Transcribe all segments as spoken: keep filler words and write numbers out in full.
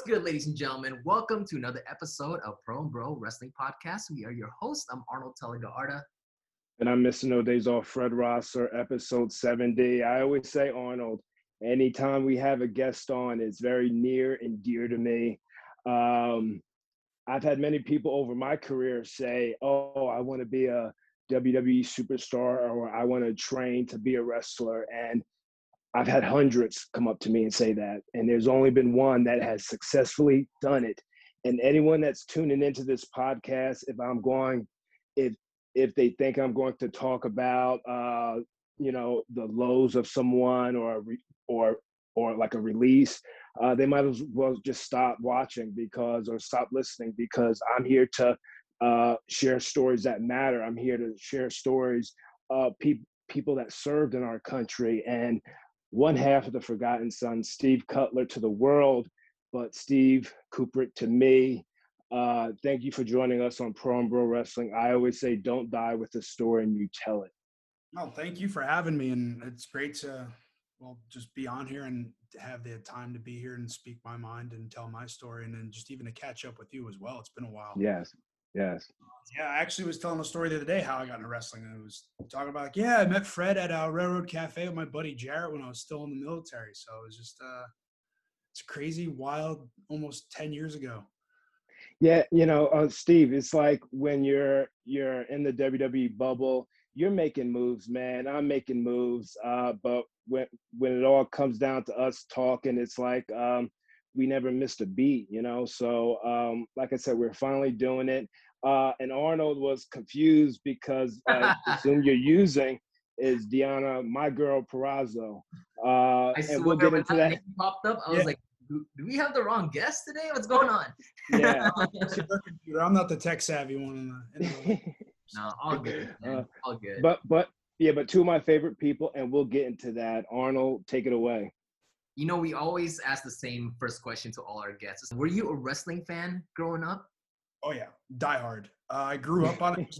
What's good, ladies and gentlemen? Welcome to another episode of Pro and Bro Wrestling Podcast. We are your hosts. I'm Arnold Telegaarta. And I'm missing no days off. Fred Rosser, episode seventy. I always say, Arnold, anytime we have a guest on, it's very near and dear to me. Um, I've had many people over my career say, oh, I want to be a W W E superstar, or I want to train to be a wrestler. And I've had hundreds come up to me and say that, and there's only been one that has successfully done it. And anyone that's tuning into this podcast, if I'm going, if if they think I'm going to talk about, uh, you know, the lows of someone or or or like a release, uh, they might as well just stop watching because or stop listening because I'm here to uh, share stories that matter. I'm here to share stories of people people that served in our country and one half of the Forgotten Son, Steve Cutler to the world, but Steve Kuprick to me. Uh, thank you for joining us on Pro and Bro Wrestling. I always say, don't die with the story and you tell it. No, thank you for having me. And it's great to, well, just be on here and have the time to be here and speak my mind and tell my story. And then just even to catch up with you as well. It's been a while. Yes. Yes. Yeah, I actually was telling a story the other day how I got into wrestling. And I was talking about, like, yeah, I met Fred at a Railroad Cafe with my buddy Jarrett when I was still in the military. So it was just, uh, it's crazy, wild, almost ten years ago. Yeah, you know, uh, Steve, it's like when you're you're in the W W E bubble, you're making moves, man. I'm making moves. Uh, but when when it all comes down to us talking, it's like um, we never missed a beat, you know. So, um, like I said, we're finally doing it. Uh, and Arnold was confused because uh, the Zoom you're using is Deanna, my girl, Perazzo. Uh, I and we'll get into that. It popped up. I yeah. was like, do, do we have the wrong guest today? What's going on? Yeah, I'm not the tech savvy one. In the, in the no, all good. Uh, all good. But but yeah, but two of my favorite people, and we'll get into that. Arnold, take it away. You know, we always ask the same first question to all our guests. Were you a wrestling fan growing up? Oh, yeah. Diehard. Uh, I grew up on it.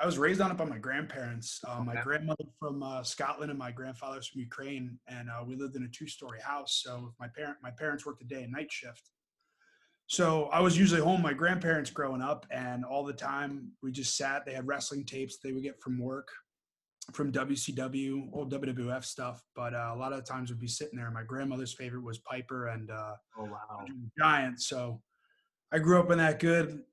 I, I was raised on it by my grandparents. Uh, my grandmother from uh, Scotland and my grandfather's from Ukraine. And uh, we lived in a two-story house. So my parent, my parents worked a day and night shift. So I was usually home with my grandparents growing up. And all the time, we just sat. They had wrestling tapes they would get from work, from W C W, old W W F stuff. But uh, a lot of the times we'd be sitting there. My grandmother's favorite was Piper and uh, oh, wow. Giant. So I grew up in that good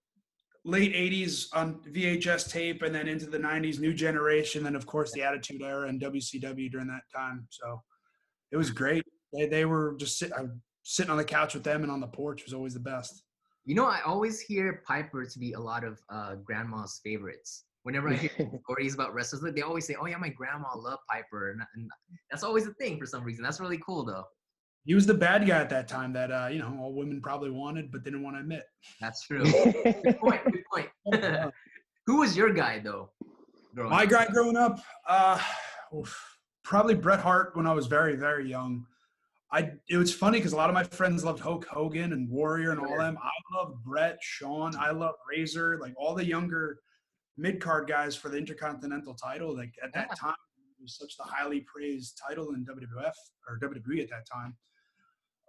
late eighties on V H S tape and then into the nineties, new generation. Then of course the Attitude Era and W C W during that time. So it was great. They, they were just sit, sitting on the couch with them and on the porch was always the best. You know, I always hear Piper to be a lot of uh, grandma's favorites. Whenever I hear stories about wrestlers, they always say, oh yeah, my grandma loved Piper. And, and that's always a thing for some reason. That's really cool though. He was the bad guy at that time that, uh, you know, all women probably wanted but didn't want to admit. That's true. Good point, good point. Who was your guy, though? My up? guy growing up? Uh, oof, probably Bret Hart when I was very, very young. I It was funny because a lot of my friends loved Hulk Hogan and Warrior and all yeah. them. I loved Bret, Shawn. I loved Razor. Like, all the younger mid-card guys for the Intercontinental title. Like, at that yeah. time, it was such the highly praised title in W W F or W W E at that time.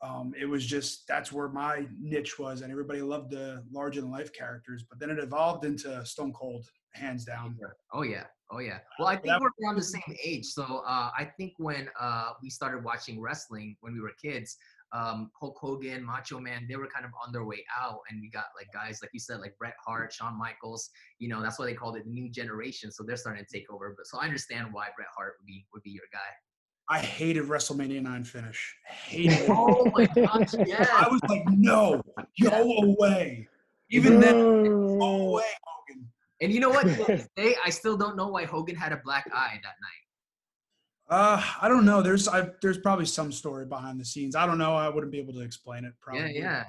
Um, it was just, that's where my niche was, and everybody loved the larger than life characters, but then it evolved into Stone Cold, hands down. Oh yeah. Oh yeah. Well, I think we're around the same age. So, uh, I think when, uh, we started watching wrestling when we were kids, um, Hulk Hogan, Macho Man, they were kind of on their way out, and we got like guys, like you said, like Bret Hart, Shawn Michaels, you know, that's why they called it the new generation. So they're starting to take over. But so I understand why Bret Hart would be, would be your guy. I hated WrestleMania nine finish. Hated it. Oh my gosh, yeah. I was like, no, go away. Even then, go away, Hogan. And you know what? To this day, I still don't know why Hogan had a black eye that night. Uh, I don't know. There's I've, there's probably some story behind the scenes. I don't know. I wouldn't be able to explain it probably. Yeah,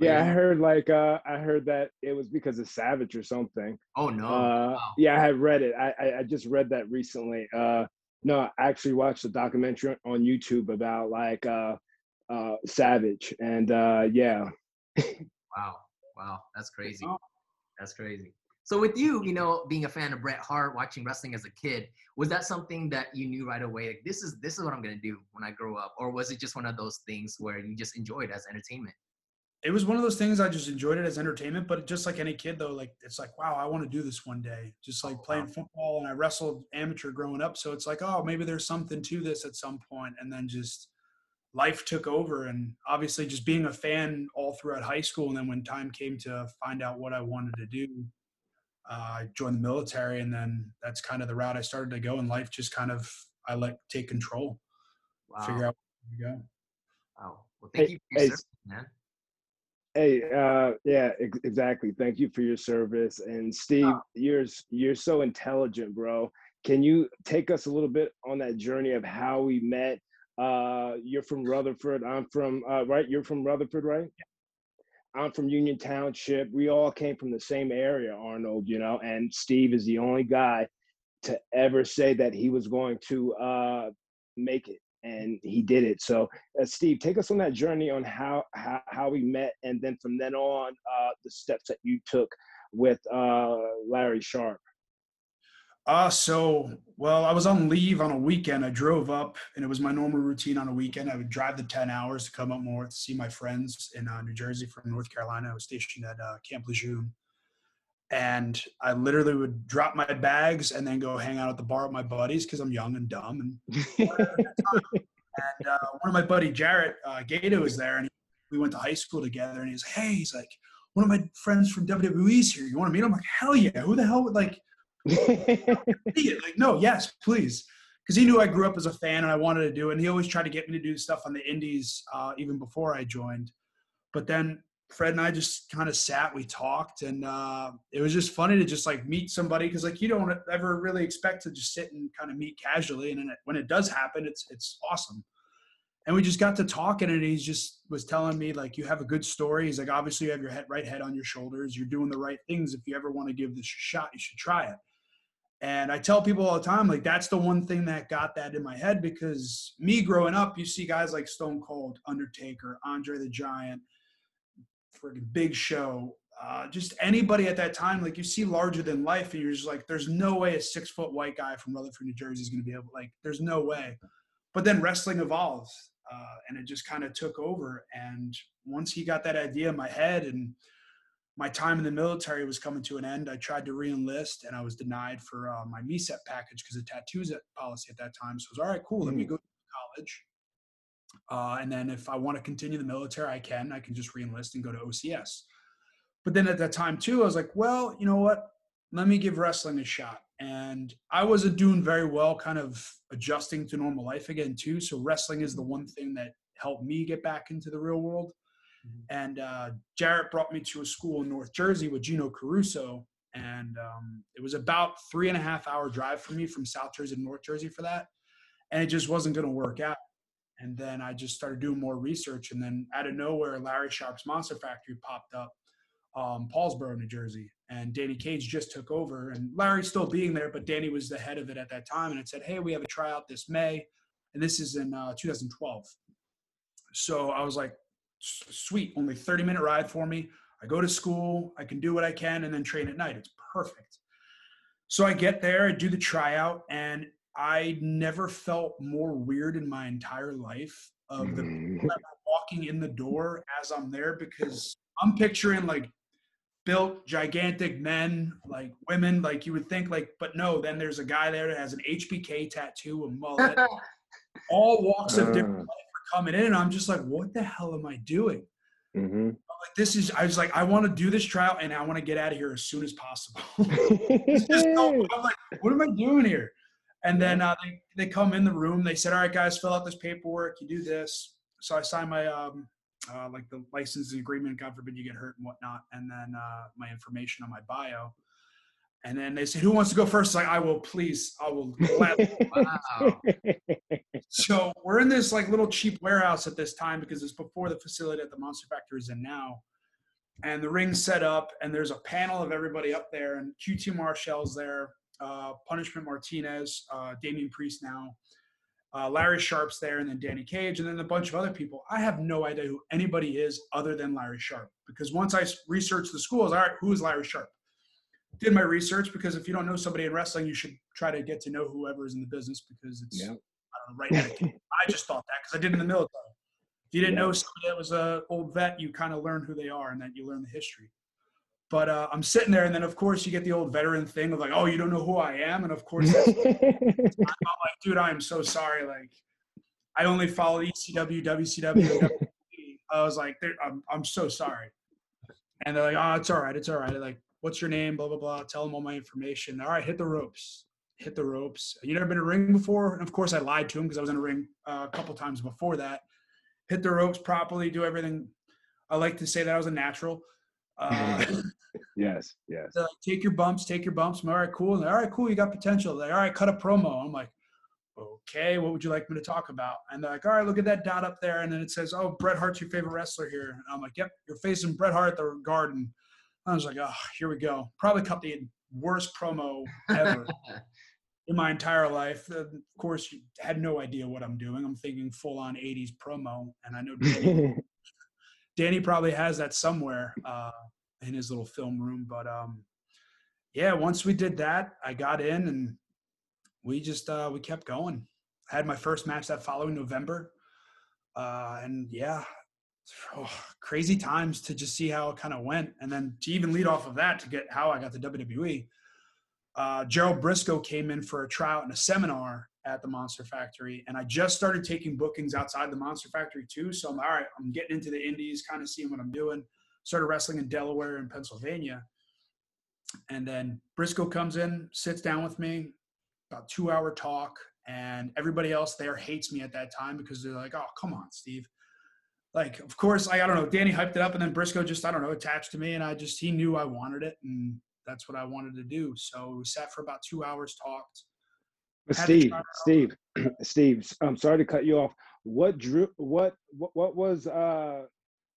yeah. Yeah, I heard like uh, I heard that it was because of Savage or something. Oh no. Uh, wow. Yeah, I had read it. I, I I just read that recently. Uh No, I actually watched a documentary on YouTube about like uh, uh, Savage, and uh, yeah. Wow, wow, that's crazy, that's crazy. So with you, you know, being a fan of Bret Hart, watching wrestling as a kid, was that something that you knew right away? Like, this is this is what I'm gonna do when I grow up, or was it just one of those things where you just enjoyed it as entertainment? it was one of those things. I just enjoyed it as entertainment, but just like any kid though, like, it's like, wow, I want to do this one day. Just like playing football, and I wrestled amateur growing up. So it's like, oh, maybe there's something to this at some point. And then just life took over, and obviously just being a fan all throughout high school. And then when time came to find out what I wanted to do, uh, I joined the military, and then that's kind of the route I started to go, and life just kind of, I let take control, wow. figure out where to go. Wow. Well, thank hey, you for your hey, service, man. Hey, uh, yeah, ex- exactly. Thank you for your service. And Steve, wow. you're, you're so intelligent, bro. Can you take us a little bit on that journey of how we met? Uh, you're from Rutherford. I'm from, uh, right? You're from Rutherford, right? Yeah. I'm from Union Township. We all came from the same area, Arnold, you know, and Steve is the only guy to ever say that he was going to uh, make it. And he did it. So, uh, Steve, take us on that journey on how, how, how we met, and then from then on, uh, the steps that you took with uh, Larry Sharpe. Uh, so, well, I was on leave on a weekend. I drove up, and it was my normal routine on a weekend. I would drive the ten hours to come up north to see my friends in uh, New Jersey from North Carolina. I was stationed at uh, Camp Lejeune. And I literally would drop my bags and then go hang out at the bar with my buddies because I'm young and dumb. And, and uh, one of my buddy, Jarrett uh, Gato, was there, and he, we went to high school together. And he was like, hey, he's like, one of my friends from W W E's here. You want to meet him? I'm like, hell yeah. Who the hell would, like, like, no, yes, please. Because he knew I grew up as a fan and I wanted to do it. And he always tried to get me to do stuff on the indies uh, even before I joined. But then Fred and I just kind of sat, we talked, and uh, it was just funny to just like meet somebody, because like you don't ever really expect to just sit and kind of meet casually, and then when it does happen, it's it's awesome. And we just got to talking, and he just was telling me like, you have a good story. He's like, obviously you have your head, right head on your shoulders. You're doing the right things. If you ever want to give this a shot, you should try it. And I tell people all the time, like, that's the one thing that got that in my head, because me growing up, you see guys like Stone Cold, Undertaker, Andre the Giant, freaking Big Show, uh, just anybody at that time, like you see larger than life, and you're just like, there's no way a six foot white guy from Rutherford, New Jersey is going to be able, like, there's no way. But then wrestling evolves, uh, and it just kind of took over. And once he got that idea in my head, and my time in the military was coming to an end, I tried to re-enlist, and I was denied for uh, my M E S A P package because of tattoos policy at that time. So it was, all right, cool, let mm. me go to college. Uh, and then if I want to continue the military, I can, I can just re-enlist and go to O C S. But then at that time too, I was like, well, you know what, let me give wrestling a shot. And I wasn't doing very well, kind of adjusting to normal life again too. So wrestling is the one thing that helped me get back into the real world. Mm-hmm. And uh, Jarrett brought me to a school in North Jersey with Gino Caruso. And um, it was about three and a half hour drive for me from South Jersey to North Jersey for that. And it just wasn't going to work out. And then I just started doing more research. And then out of nowhere, Larry Sharpe's Monster Factory popped up, um, Paulsboro, New Jersey. And Danny Cage just took over. And Larry's still being there, but Danny was the head of it at that time. And it said, hey, we have a tryout this May. And this is in uh, two thousand twelve. So I was like, sweet, only thirty-minute ride for me. I go to school. I can do what I can and then train at night. It's perfect. So I get there. I do the tryout. And I never felt more weird in my entire life of the people that were walking in the door as I'm there, because I'm picturing like built gigantic men, like women, like you would think like, but no, then there's a guy there that has an H B K tattoo, a mullet, all walks of different life are coming in. And I'm just like, what the hell am I doing? Mm-hmm. Like, this is, I was like, I want to do this trial and I want to get out of here as soon as possible. It's just so, I'm like, what am I doing here? And then uh, they, they come in the room. They said, all right, guys, fill out this paperwork. You do this. So I signed my, um, uh, like, the licensing agreement, God forbid you get hurt and whatnot, and then uh, my information on my bio. And then they said, who wants to go first? Like, I will, please. I will gladly. Wow. So we're in this, like, little cheap warehouse at this time because it's before the facility that the Monster Factory is in now. And the ring's set up, and there's a panel of everybody up there, and Q T Marshall's there. Uh, Punishment Martinez, uh, Damian Priest now, uh, Larry Sharpe's there, and then Danny Cage, and then a bunch of other people. I have no idea who anybody is other than Larry Sharpe, because once I researched the schools, all right, who is Larry Sharpe? Did my research, because if you don't know somebody in wrestling, you should try to get to know whoever is in the business, because it's yeah. I don't know, right now. I just thought that because I did in the military. If you didn't yeah. know somebody that was an old vet, you kind of learn who they are and that you learn the history. But uh, I'm sitting there, and then, of course, you get the old veteran thing of like, oh, you don't know who I am? And, of course, I'm like, dude, I am so sorry. Like, I only followed E C W, W C W, W W E. I was like, I'm, I'm so sorry. And they're like, oh, it's all right. It's all right. They're like, what's your name? Blah, blah, blah. Tell them all my information. All right, hit the ropes. Hit the ropes. You never been in a ring before? And, of course, I lied to him because I was in a ring uh, a couple times before that. Hit the ropes properly, do everything. I like to say that I was a natural. Uh, yes, yes. So take your bumps, take your bumps. I'm, all right, cool. And all right, cool. You got potential. They're like, all right, cut a promo. I'm like, okay, what would you like me to talk about? And they're like, all right, look at that dot up there. And then it says, oh, Bret Hart's your favorite wrestler here. And I'm like, yep, you're facing Bret Hart at the Garden. I was like, oh, here we go. Probably cut the worst promo ever in my entire life. Of course, you had no idea what I'm doing. I'm thinking full-on eighties promo, and I know Danny, Danny probably has that somewhere uh, in his little film room. But, um, yeah, once we did that, I got in, and we just uh, we kept going. I had my first match that following November. Uh, and, yeah, oh, crazy times to just see how it kind of went. And then to even lead off of that to get how I got to W W E, Uh, Gerald Briscoe came in for a tryout and a seminar at the Monster Factory, and I just started taking bookings outside the Monster Factory too. So I'm all right, I'm getting into the indies, kind of seeing what I'm doing. Started wrestling in Delaware and Pennsylvania. And then Briscoe comes in, sits down with me, about two hour talk, and everybody else there hates me at that time because they're like, oh, come on, Steve. Like, of course, I, I don't know, Danny hyped it up, and then Briscoe just, I don't know, attached to me, and I just, he knew I wanted it, and that's what I wanted to do. So we sat for about two hours, talked. Steve, Steve, Steve, I'm sorry to cut you off. What drew, what, what, what was uh,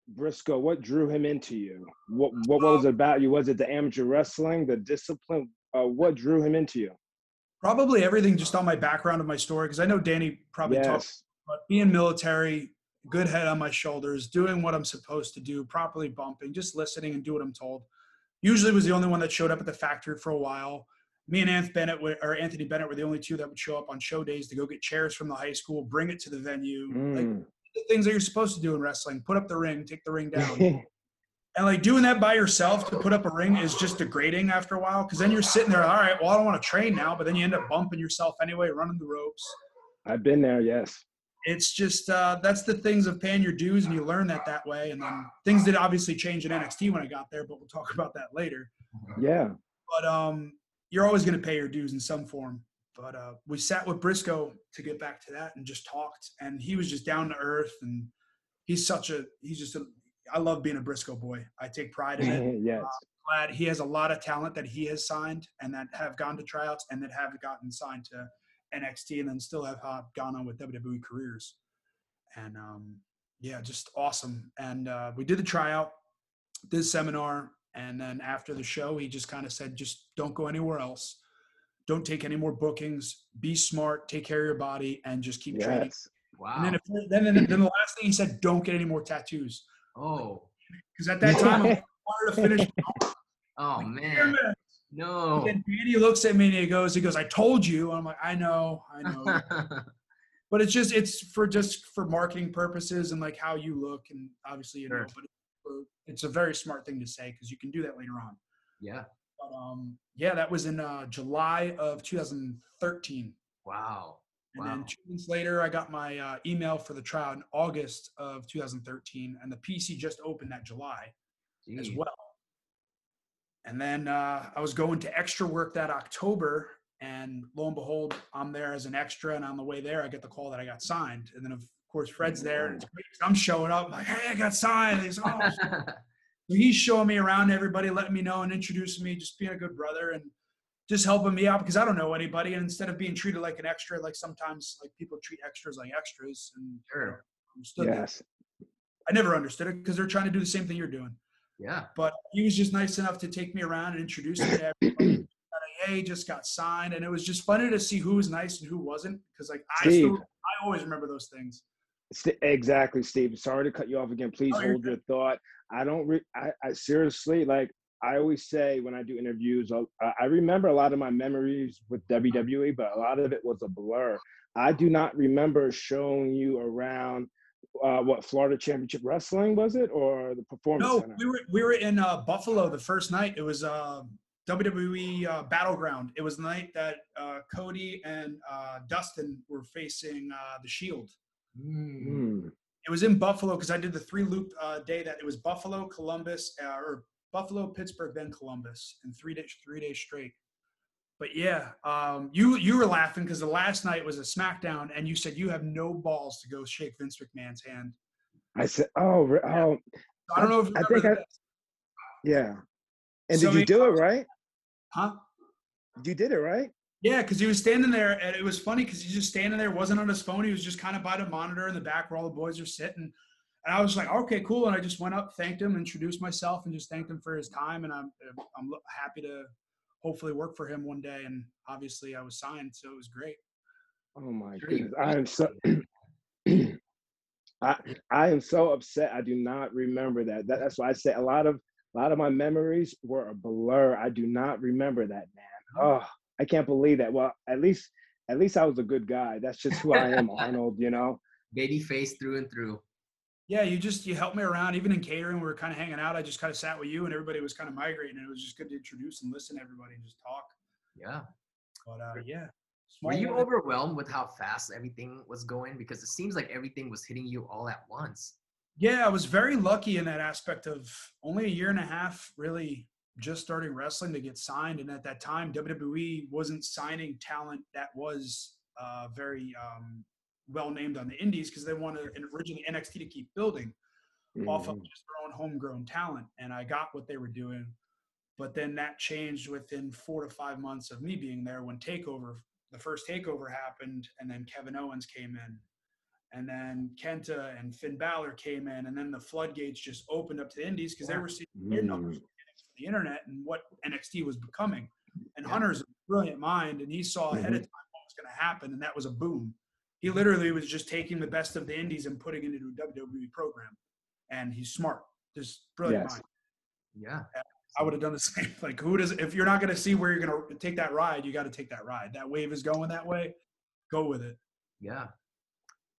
Briscoe, what drew him into you? What, what, what was it about you? Was it the amateur wrestling, the discipline? Uh, what drew him into you? Probably everything just on my background of my story, because I know Danny probably yes. talks about being military, good head on my shoulders, doing what I'm supposed to do, properly bumping, just listening and do what I'm told. Usually was the only one that showed up at the factory for a while. Me and Anth Bennett were, or Anthony Bennett were the only two that would show up on show days to go get chairs from the high school, bring it to the venue. Mm. Like the things that you're supposed to do in wrestling, put up the ring, take the ring down. And like doing that by yourself to put up a ring is just degrading after a while. Cause then you're sitting there, all right, well, I don't want to train now, but then you end up bumping yourself anyway, running the ropes. I've been there. Yes. It's just, uh, that's the things of paying your dues, and you learn that that way. And then things did obviously change in N X T when I got there, but we'll talk about that later. Yeah. But um, you're always going to pay your dues in some form. But uh, we sat with Briscoe to get back to that and just talked. And he was just down to earth. And he's such a, he's just, a, I love being a Briscoe boy. I take pride in it. Yes. Uh, glad he has a lot of talent that he has signed and that have gone to tryouts and that have gotten signed to N X T and then still have gone on with W W E careers. And um yeah, just awesome. And uh we did the tryout, did seminar, and then after the show he just kind of said, just don't go anywhere else, don't take any more bookings, be smart, take care of your body, and just keep yes. training. Wow. And then, if, then, then then the last thing he said, don't get any more tattoos. Oh, because at that time I wanted to finish. Oh, like, man. No. And Danny looks at me and he goes, he goes, I told you. And I'm like, I know, I know. But it's just, it's for just for marketing purposes and like how you look. And obviously, you sure. know, but it's a very smart thing to say because you can do that later on. Yeah. But, um, yeah, that was in uh, July of two thousand thirteen. Wow. And wow. then two months later, I got my uh, email for the trial in August of two thousand thirteen. And the P C just opened that July Jeez. As well. And then uh, I was going to extra work that October, and lo and behold, I'm there as an extra, and on the way there, I get the call that I got signed. And then, of course, Fred's there, and it's great. I'm showing up, I'm like, hey, I got signed. He's, oh. He's showing me around to everybody, letting me know and introducing me, just being a good brother and just helping me out because I don't know anybody. And instead of being treated like an extra, like sometimes like people treat extras like extras. And sure. you know, yes. I never understood it because they're trying to do the same thing you're doing. Yeah. But he was just nice enough to take me around and introduce me to everybody. Hey, just got signed. And it was just funny to see who was nice and who wasn't. Because, like, I, still, I always remember those things. Exactly, Steve. Sorry to cut you off again. Please oh, hold your thought. I don't re- – I, I seriously, like, I always say when I do interviews, I, I remember a lot of my memories with W W E, but a lot of it was a blur. I do not remember showing you around uh, what, Florida Championship Wrestling, was it? Or the Performance Center? No, we were, we were in uh, Buffalo the first night. It was uh, W W E uh, Battleground. It was the night that uh, Cody and uh, Dustin were facing uh, The Shield. Mm. It was in Buffalo because I did the three-loop uh, day that it was Buffalo, Columbus, uh, or Buffalo, Pittsburgh, then Columbus, and three days three days straight. But yeah, um, you you were laughing because the last night was a SmackDown, and you said you have no balls to go shake Vince McMahon's hand. I said, oh, yeah. oh so I don't know if you I think I, yeah. And so did you do it right? Huh? You did it right. Yeah, because he was standing there, and it was funny because he's just standing there, wasn't on his phone. He was just kind of by the monitor in the back where all the boys are sitting. And I was like, okay, cool. And I just went up, thanked him, introduced myself, and just thanked him for his time. And I'm I'm happy to hopefully work for him one day. And obviously, I was signed, so it was great. Oh my goodness, I am so I I am so upset. I do not remember that. that. That's why I say a lot of a lot of my memories were a blur. I do not remember that, man. Oh. I can't believe that. Well, at least, at least I was a good guy. That's just who I am, Arnold. You know, baby face through and through. Yeah, you just you helped me around. Even in catering, we were kind of hanging out. I just kind of sat with you, and everybody was kind of migrating. It was just good to introduce and listen to everybody and just talk. Yeah. But uh, yeah. Small were you moment. Overwhelmed with how fast everything was going? Because it seems like everything was hitting you all at once. Yeah, I was very lucky in that aspect of only a year and a half, really. Just starting wrestling to get signed, and at that time W W E wasn't signing talent that was uh, very um, well named on the indies because they wanted originally N X T to keep building mm-hmm. off of just their own homegrown talent, and I got what they were doing. But then that changed within four to five months of me being there when takeover the first takeover happened, and then Kevin Owens came in, and then Kenta and Finn Balor came in, and then the floodgates just opened up to the indies because they were seeing their numbers the internet and what N X T was becoming. And yeah. Hunter's a brilliant mind, and he saw ahead mm-hmm. of time what was going to happen, and that was a boom. He literally was just taking the best of the indies and putting it into a W W E program. And he's smart. Just brilliant yes. mind. Yeah. And I would have done the same. Like, who does, if you're not going to see where you're going to take that ride, you got to take that ride. That wave is going that way. Go with it. Yeah.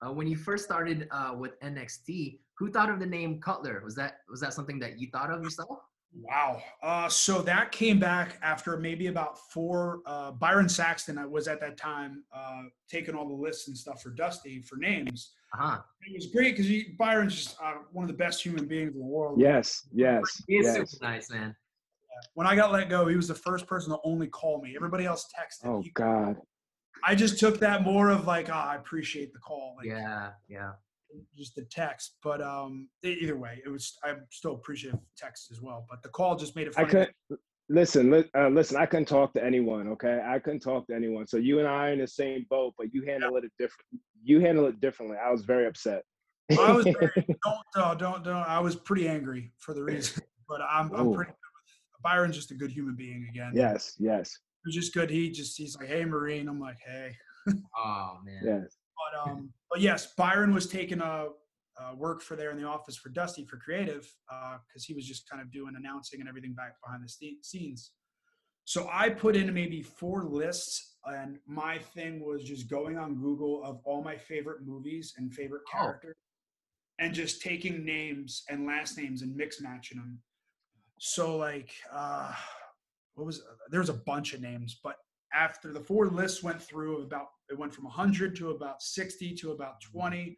Uh, when you first started uh, with N X T, who thought of the name Cutler? Was that, was that something that you thought of yourself? Wow. Uh, so that came back after maybe about four. Uh, Byron Saxton, I was at that time uh, taking all the lists and stuff for Dusty for names. Uh-huh. It was great because Byron's just uh, one of the best human beings in the world. Yes, yes. He is yes. super nice, man. Yeah. When I got let go, he was the first person to only call me. Everybody else texted. Oh, he God. I just took that more of like, oh, I appreciate the call. Like, yeah, yeah. just the text, but um, either way, it was. I'm still appreciative of text as well, but the call just made it funny. I couldn't listen. Li- uh, listen, I couldn't talk to anyone. Okay, I couldn't talk to anyone. So you and I are in the same boat, but you handle yeah. it different. You handle it differently. I was very upset. I was very, don't, uh, don't, don't. I was pretty angry for the reason, but I'm, I'm pretty. Byron's just a good human being again. Yes, yes. He's just good. He just he's like, hey, Marine. I'm like, hey. Oh man. Yes. But, um, but yes, Byron was taking a, a work for there in the office for Dusty for creative because uh, he was just kind of doing announcing and everything back behind the st- scenes. So I put in maybe four lists, and my thing was just going on Google of all my favorite movies and favorite characters oh. and just taking names and last names and mix matching them. So like, uh, what was, there was a bunch of names, but after the four lists went through about, it went from one hundred to about sixty to about twenty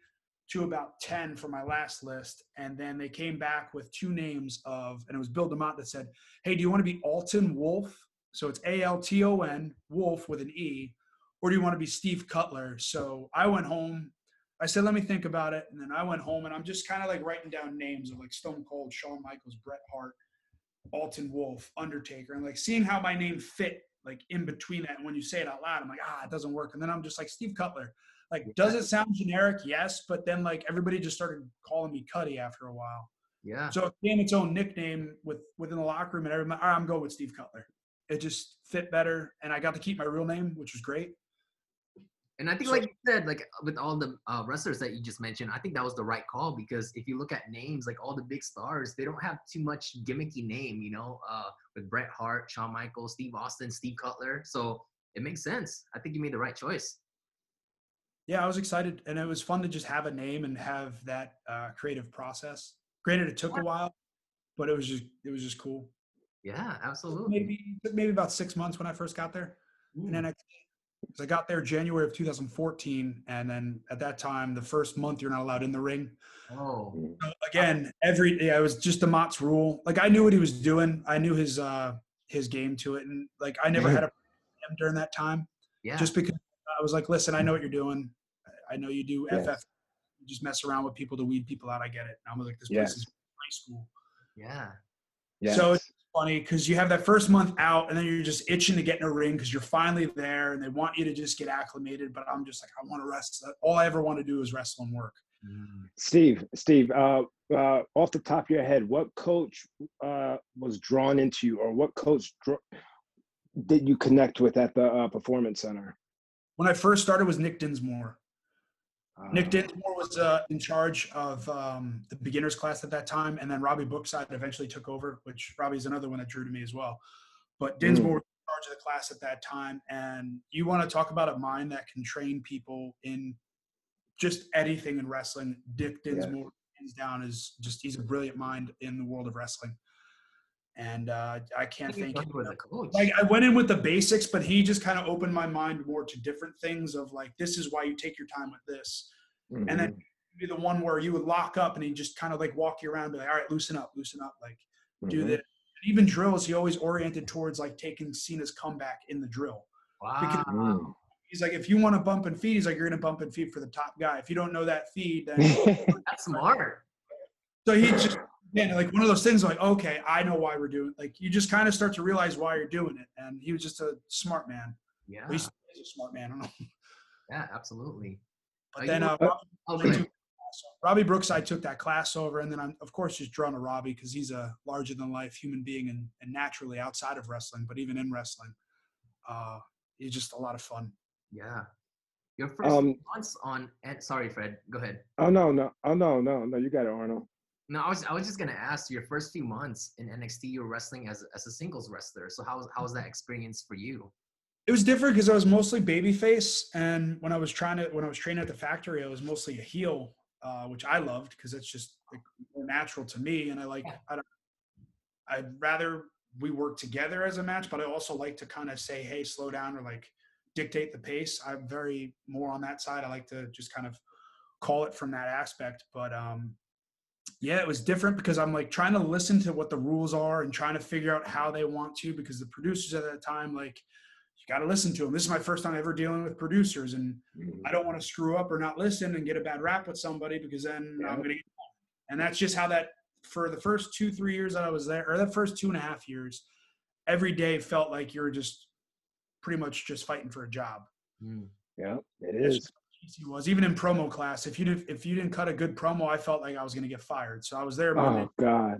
to about ten for my last list. And then they came back with two names of, and it was Bill DeMott that said, hey, do you want to be Alton Wolf? So it's A L T O N, Wolf with an E, or do you want to be Steve Cutler? So I went home. I said, let me think about it. And then I went home and I'm just kind of like writing down names of like Stone Cold, Shawn Michaels, Bret Hart, Alton Wolf, Undertaker, and like seeing how my name fit like in between that. And when you say it out loud, I'm like, ah, it doesn't work. And then I'm just like, Steve Cutler, like, does it sound generic? Yes. But then like everybody just started calling me Cuddy after a while. Yeah. So it became its own nickname with, within the locker room and everybody, all right, I'm going with Steve Cutler. It just fit better. And I got to keep my real name, which was great. And I think so, like you said, like with all the uh, wrestlers that you just mentioned, I think that was the right call because if you look at names, like all the big stars, they don't have too much gimmicky name, you know, uh, with Bret Hart, Shawn Michaels, Steve Austin, Steve Cutler. So it makes sense. I think you made the right choice. yeah, I was excited, and it was fun to just have a name and have that uh, creative process. Granted, it took a while, but it was just it was just cool. Yeah, absolutely. Maybe maybe about six months when I first got there Ooh. in N X T. So I got there January of two thousand fourteen, and then at that time, the first month you're not allowed in the ring. Oh. So again, every day yeah, I was just the Mott's rule. Like I knew what he was doing. I knew his uh, his game to it, and like I never yeah. had a problem with him during that time. Yeah. Just because I was like, listen, I know what you're doing. I know you do yes. F F. You just mess around with people to weed people out. I get it. And I'm like, this place yes. is high school. Yeah. Yes. So it's funny because you have that first month out and then you're just itching to get in a ring because you're finally there and they want you to just get acclimated. But I'm just like, I want to rest. All I ever want to do is wrestle and work. Mm. Steve, Steve, uh, uh, off the top of your head, what coach uh, was drawn into you, or what coach dro- did you connect with at the uh, Performance Center? When I first started, was Nick Dinsmore. Uh, Nick Dinsmore was uh, in charge of um, the beginners class at that time, and then Robbie Brookside eventually took over, which Robbie's another one that drew to me as well. But Dinsmore mm. was in charge of the class at that time, and you want to talk about a mind that can train people in just anything in wrestling. Dick Dinsmore, yeah. hands down, is just he's a brilliant mind in the world of wrestling. And uh, I can't think. Like I went in with the basics, but he just kind of opened my mind more to different things. Of like, this is why you take your time with this, mm-hmm. and then be the one where you would lock up and he just kind of like walk you around, and be like, all right, loosen up, loosen up, like mm-hmm. do this. And even drills, he always oriented towards like taking Cena's comeback in the drill. Wow. Because mm. he's like, if you want to bump and feed, he's like, you're gonna bump and feed for the top guy. If you don't know that feed, then that's smart. So he just. Yeah, like one of those things like, okay, I know why we're doing like you just kind of start to realize why you're doing it. And he was just a smart man. Yeah. At least he was a smart man. I don't know. Yeah, absolutely. But Are then uh, Robbie, okay. took Robbie Brookside took that class over. And then I'm, of course, just drawn to Robbie because he's a larger than life human being and, and naturally outside of wrestling, but even in wrestling, uh, he's just a lot of fun. Yeah. Your first um, months on – sorry, Fred. Go ahead. Oh, no, no. Oh, no, no, no. You got it, Arnold. No, I was I was just gonna ask. Your first few months in N X T, you were wrestling as as a singles wrestler. So how was how was that experience for you? It was different because I was mostly babyface, and when I was trying to when I was training at the factory, I was mostly a heel, uh, which I loved because it's just like, more natural to me. And I like I don't, I'd rather we work together as a match, but I also like to kind of say, hey, slow down, or like dictate the pace. I'm very more on that side. I like to just kind of call it from that aspect, but. um Yeah, it was different because I'm like trying to listen to what the rules are and trying to figure out how they want to, because the producers at that time, like, you got to listen to them. This is my first time ever dealing with producers, and I don't want to screw up or not listen and get a bad rap with somebody because then yeah. I'm going to get – and that's just how that – for the first two, three years that I was there, or the first two and a half years, every day felt like you were just pretty much just fighting for a job. Yeah, it is. He was even in promo class. If you did, if you didn't cut a good promo, I felt like I was going to get fired. So I was there. Monday. Oh God!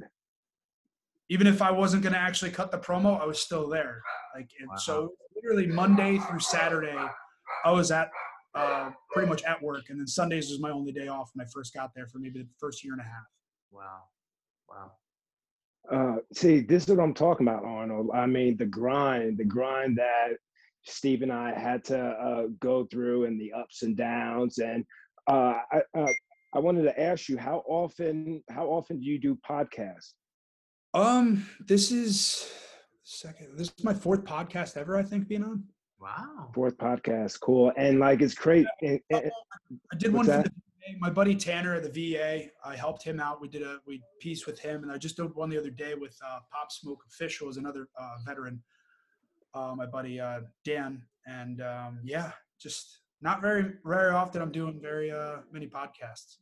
Even if I wasn't going to actually cut the promo, I was still there. Like and wow. so, literally Monday through Saturday, I was at uh, pretty much at work, and then Sundays was my only day off when I first got there for maybe the first year and a half. Wow! Wow. Uh, see, this is what I'm talking about, Arnold. I mean, the grind, the grind that. Steve and I had to uh, go through, and the ups and downs. And uh, I, uh, I wanted to ask you, how often, how often do you do podcasts? Um, this is second. This is my fourth podcast ever, I think, being on. Wow. Fourth podcast, cool. And like, it's crazy. Yeah. Uh, I did one for the V A. My buddy Tanner at the V A. I helped him out. We did a we piece with him, and I just did one the other day with uh, Pop Smoke Official, is another uh, veteran. Uh, my buddy uh, Dan, and um, yeah, just not very very often I'm doing very uh, many podcasts.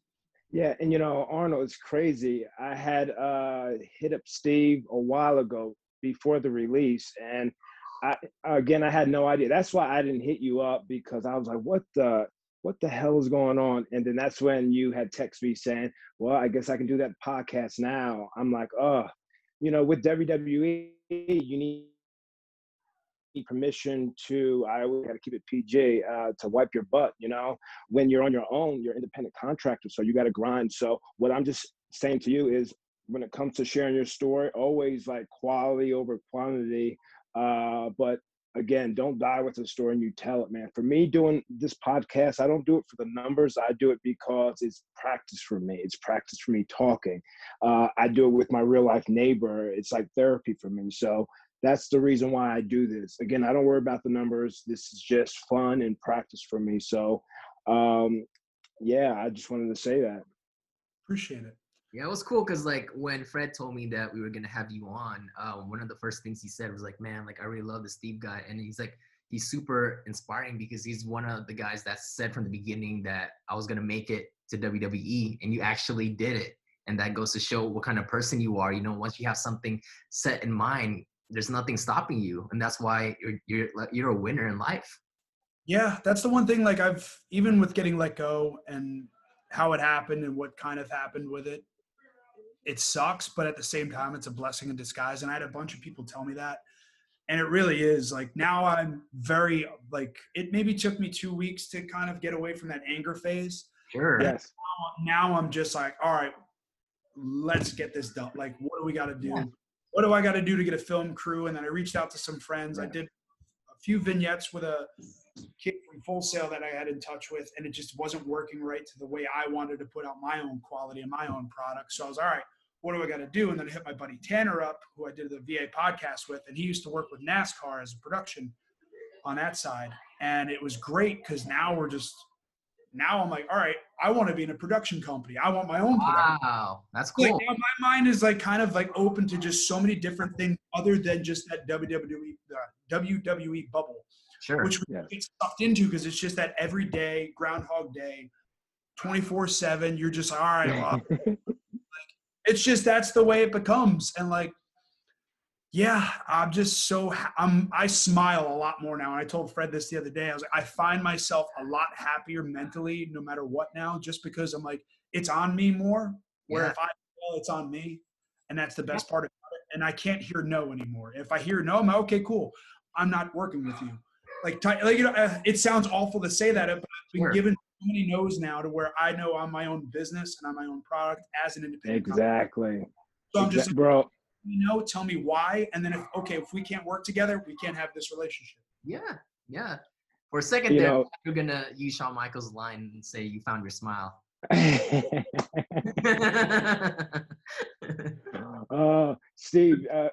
Yeah, and you know, Arnold, it's crazy. I had uh, hit up Steve a while ago before the release, and I again I had no idea. That's why I didn't hit you up, because I was like, what the what the hell is going on? And then that's when you had text me saying, well, I guess I can do that podcast now. I'm like, oh, you know, with W W E, you need permission to, I always got to keep it P G, uh, to wipe your butt, you know, when you're on your own, you're independent contractor, so you got to grind. So what I'm just saying to you is, when it comes to sharing your story, always like quality over quantity, uh, but again, don't die with the story and you tell it, man. For me doing this podcast, I don't do it for the numbers. I do it because it's practice for me. It's practice for me talking. Uh, I do it with my real life neighbor. It's like therapy for me. So that's the reason why I do this. Again, I don't worry about the numbers. This is just fun and practice for me. So, um, yeah, I just wanted to say that. Appreciate it. Yeah, it was cool because, like, when Fred told me that we were going to have you on, uh, one of the first things he said was, like, man, like, I really love the Steve guy. And he's, like, he's super inspiring because he's one of the guys that said from the beginning that I was going to make it to W W E, and you actually did it. And that goes to show what kind of person you are. You know, once you have something set in mind, there's nothing stopping you. And that's why you're you're, you're a winner in life. Yeah, that's the one thing, like, I've – even with getting let go and how it happened and what kind of happened with it, it sucks, but at the same time, it's a blessing in disguise. And I had a bunch of people tell me that. And it really is. Like, now I'm very, like, it maybe took me two weeks to kind of get away from that anger phase. Sure. Yes. Now, now I'm just like, all right, let's get this done. Like, what do we got to do? Yeah. What do I got to do to get a film crew? And then I reached out to some friends. Yeah. I did a few vignettes with a kid from Full Sail that I had in touch with, and it just wasn't working right to the way I wanted to put out my own quality and my own product. So I was, all right, what do I got to do? And then I hit my buddy Tanner up, who I did the V A podcast with, and he used to work with NASCAR as a production on that side. And it was great because now we're just – now I'm like, all right, I want to be in a production company. I want my own production. Wow, that's cool. Like, now my mind is like kind of like open to just so many different things other than just that W W E uh, W W E bubble. Sure. Which we yeah. get sucked into because it's just that everyday Groundhog Day, twenty-four seven. You're just like, all right. Well, like, it's just that's the way it becomes. And like, yeah, I'm just so ha- I'm I smile a lot more now. And I told Fred this the other day. I was like, I find myself a lot happier mentally, no matter what now, just because I'm like, it's on me more. Where yeah. if I fail, it's on me, and that's the best yeah. part of it. And I can't hear no anymore. If I hear no, I'm like, okay, cool. I'm not working with you. Like, like, you know, it sounds awful to say that, but I've been sure. given so many no's now to where I know I'm my own business and I'm my own product as an independent. Exactly. Company. So I'm exactly. just, like, bro, you know, tell me why. And then if, okay, if we can't work together, we can't have this relationship. Yeah. Yeah. For a second you there, know, you're going to use Shawn Michaels' line and say, you found your smile. uh, Steve, uh,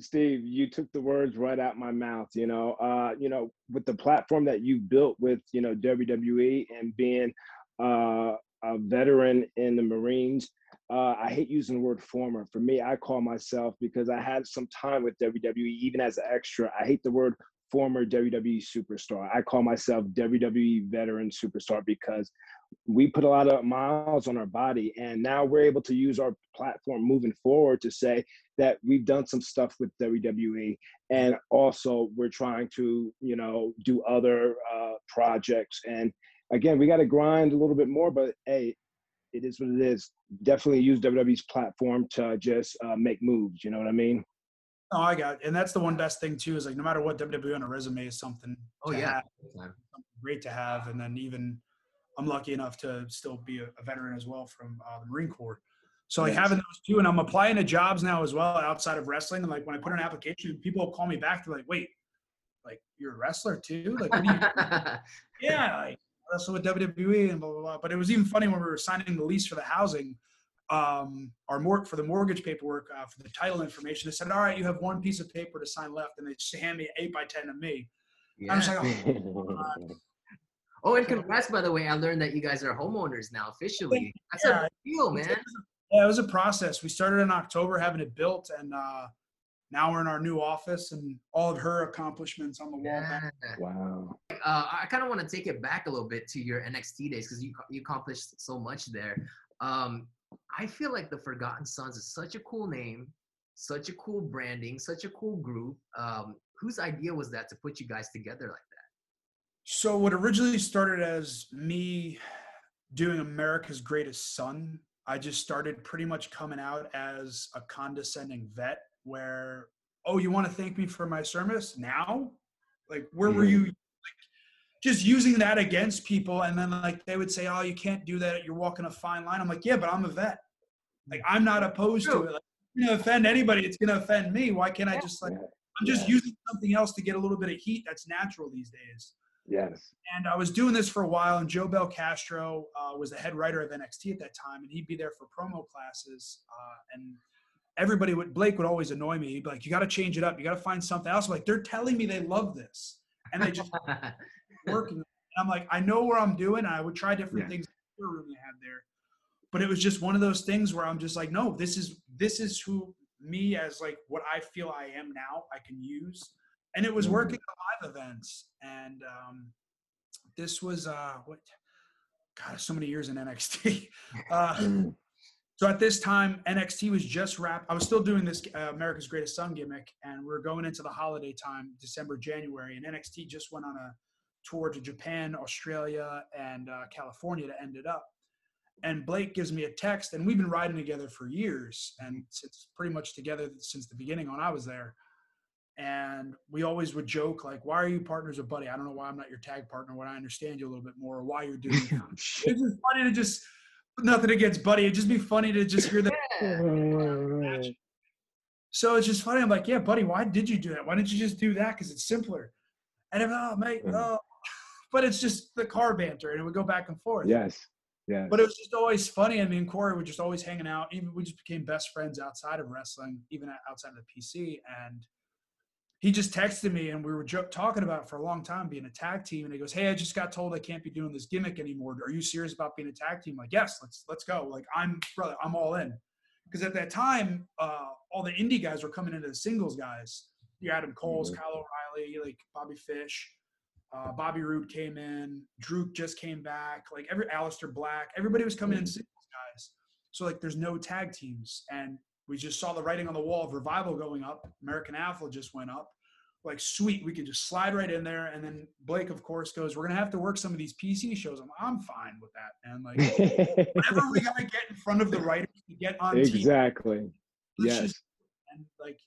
Steve, you took the words right out my mouth, you know, uh, you know, with the platform that you built with, you know, W W E and being uh, a veteran in the Marines. Uh, I hate using the word former. For me, I call myself, because I had some time with W W E, even as an extra. I hate the word former W W E superstar. I call myself W W E veteran superstar because we put a lot of miles on our body, and now we're able to use our platform moving forward to say that we've done some stuff with W W E, and also we're trying to, you know, do other uh, projects. And again, we got to grind a little bit more, but hey, it is what it is. Definitely use W W E's platform to just uh, make moves. You know what I mean? Oh, I got it. And that's the one best thing too, is like, no matter what, W W E on a resume is something. Oh yeah. Something great to have. And then even, I'm lucky enough to still be a veteran as well from uh, the Marine Corps. So like having those two, and I'm applying to jobs now as well outside of wrestling. And like when I put an application, people call me back. They're like, wait, like you're a wrestler too? Like, what do you yeah, like I wrestle with W W E and blah, blah, blah. But it was even funny when we were signing the lease for the housing, um, or more for the mortgage paperwork, uh, for the title information. They said, all right, you have one piece of paper to sign left. And they just hand me eight by ten to me. Yeah. I was like, oh, God. Oh, and congrats, by the way. I learned that you guys are homeowners now officially. That's yeah. a big deal, man. Yeah, it was a process. We started in October having it built, and uh, now we're in our new office and all of her accomplishments on the wall. Yeah. Wow. Uh, I kind of want to take it back a little bit to your N X T days because you, you accomplished so much there. Um, I feel like the Forgotten Sons is such a cool name, such a cool branding, such a cool group. Um, whose idea was that to put you guys together like that? So what originally started as me doing America's Greatest Son, I just started pretty much coming out as a condescending vet where, oh, you want to thank me for my service now? Like, where mm. were you? Like, just using that against people. And then like they would say, oh, you can't do that. You're walking a fine line. I'm like, yeah, but I'm a vet. Like, I'm not opposed True. to it. Like, if it's going to offend anybody, it's going to offend me. Why can't yeah. I just like I'm just yeah. using something else to get a little bit of heat that's natural these days. Yes. And I was doing this for a while, and Joe Bel Castro uh, was the head writer of N X T at that time, and he'd be there for promo classes. Uh, and everybody would – Blake would always annoy me. He'd be like, you got to change it up. You got to find something else. I'm like, they're telling me they love this. And they just – working. And I'm like, I know where I'm doing. I would try different yeah. things in the room they had there. But it was just one of those things where I'm just like, no, this is this is who me as like what I feel I am now I can use. And it was working at live events. And um, this was, uh, what, God, so many years in N X T. Uh, so at this time, N X T was just wrapped. I was still doing this uh, America's Greatest Son gimmick, and we were going into the holiday time, December, January. And N X T just went on a tour to Japan, Australia, and uh, California to end it up. And Blake gives me a text, and we've been riding together for years. And it's pretty much together since the beginning when I was there. And we always would joke, like, why are you partners with Buddy? I don't know why I'm not your tag partner when I understand you a little bit more, or why you're doing it. It's just funny to just, nothing against Buddy. It'd just be funny to just hear that. Yeah. So it's just funny. I'm like, yeah, Buddy, why did you do that? Why didn't you just do that? Because it's simpler. And I'm like, oh, mate, no. But it's just the car banter, and it would go back and forth. Yes, yes. But it was just always funny. I mean, Corey was just always hanging out. Even we just became best friends outside of wrestling, even outside of the P C. And he just texted me, and we were jo- talking about it for a long time, being a tag team. And he goes, hey, I just got told I can't be doing this gimmick anymore. Are you serious about being a tag team? I'm like, yes, let's let's go. Like, I'm brother, I'm all in. Because at that time, uh, all the indie guys were coming into the singles guys. Your Adam Coles, mm-hmm. Kyle O'Reilly, like Bobby Fish, uh, Bobby Roode came in. Drew just came back. Like every Aleister Black, everybody was coming mm-hmm. in singles guys. So like, there's no tag teams, and we just saw the writing on the wall of Revival going up. American Alpha just went up. Like, sweet, we could just slide right in there. And then Blake, of course, goes, we're going to have to work some of these P C shows. I'm, I'm fine with that, man. Like, whatever we got to get in front of the writers to get on exactly. T V. Exactly. Yes. Just, and like,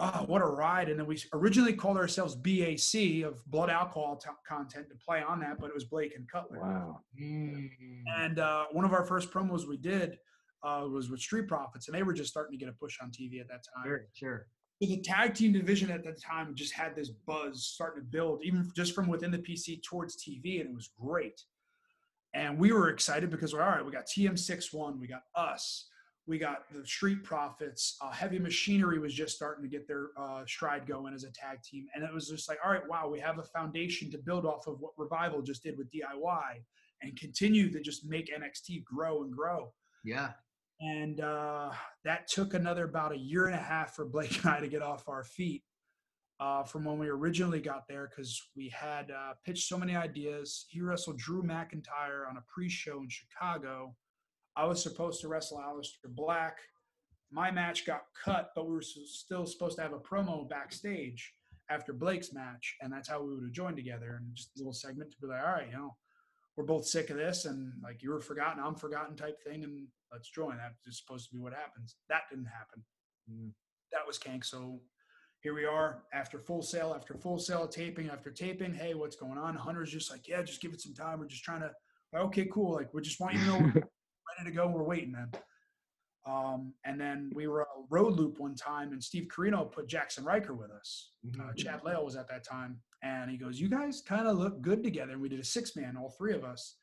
oh, what a ride. And then we originally called ourselves B A C, of blood alcohol t- content, to play on that, but it was Blake and Cutler. Wow. Mm. And uh, one of our first promos we did, Uh, was with Street Profits, and they were just starting to get a push on T V at that time. Sure, sure. So the tag team division at that time just had this buzz starting to build, even just from within the P C towards T V, and it was great. And we were excited because we're all right. We got T M sixty-one, we got us, we got the Street Profits. Uh, Heavy Machinery was just starting to get their uh, stride going as a tag team, and it was just like, all right, wow, we have a foundation to build off of what Revival just did with D I Y, and continue to just make N X T grow and grow. Yeah. And uh, that took another about a year and a half for Blake and I to get off our feet uh, from when we originally got there, because we had uh, pitched so many ideas. He wrestled Drew McIntyre on a pre-show in Chicago. I was supposed to wrestle Aleister Black. My match got cut, but we were still supposed to have a promo backstage after Blake's match, and that's how we would have joined together. And just a little segment to be like, all right, you know, we're both sick of this, and like, you were forgotten, I'm forgotten type thing, and let's join. That's supposed to be what happens. That didn't happen. Mm. That was Kank. So here we are after Full Sail, after Full Sail, taping after taping. Hey, what's going on? Hunter's just like, yeah, just give it some time. We're just trying to, like, okay, cool. Like, we just want you to know we're ready to go. We're waiting, man. Um, and then we were on a road loop one time, and Steve Corino put Jackson Riker with us. Mm-hmm. Uh, Chad Lael was at that time. And he goes, you guys kind of look good together. And we did a six-man, all three of us.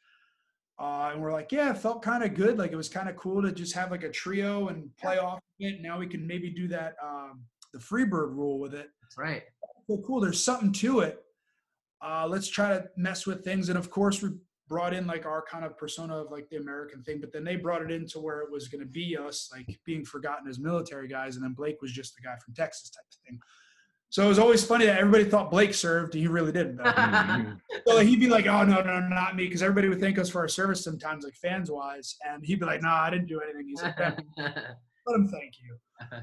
Uh, and we're like, yeah, it felt kind of good. Like, it was kind of cool to just have like a trio and play off of it. Now we can maybe do that, um, the Freebird rule with it. That's right. Well, cool. There's something to it. Uh, let's try to mess with things. And, of course, we brought in like our kind of persona of like the American thing. But then they brought it into where it was going to be us, like being forgotten as military guys. And then Blake was just the guy from Texas type of thing. So it was always funny that everybody thought Blake served, and he really didn't. So he'd be like, oh, no, no, not me, because everybody would thank us for our service sometimes, like fans-wise. And he'd be like, nah, I didn't do anything. He's like, let him thank you.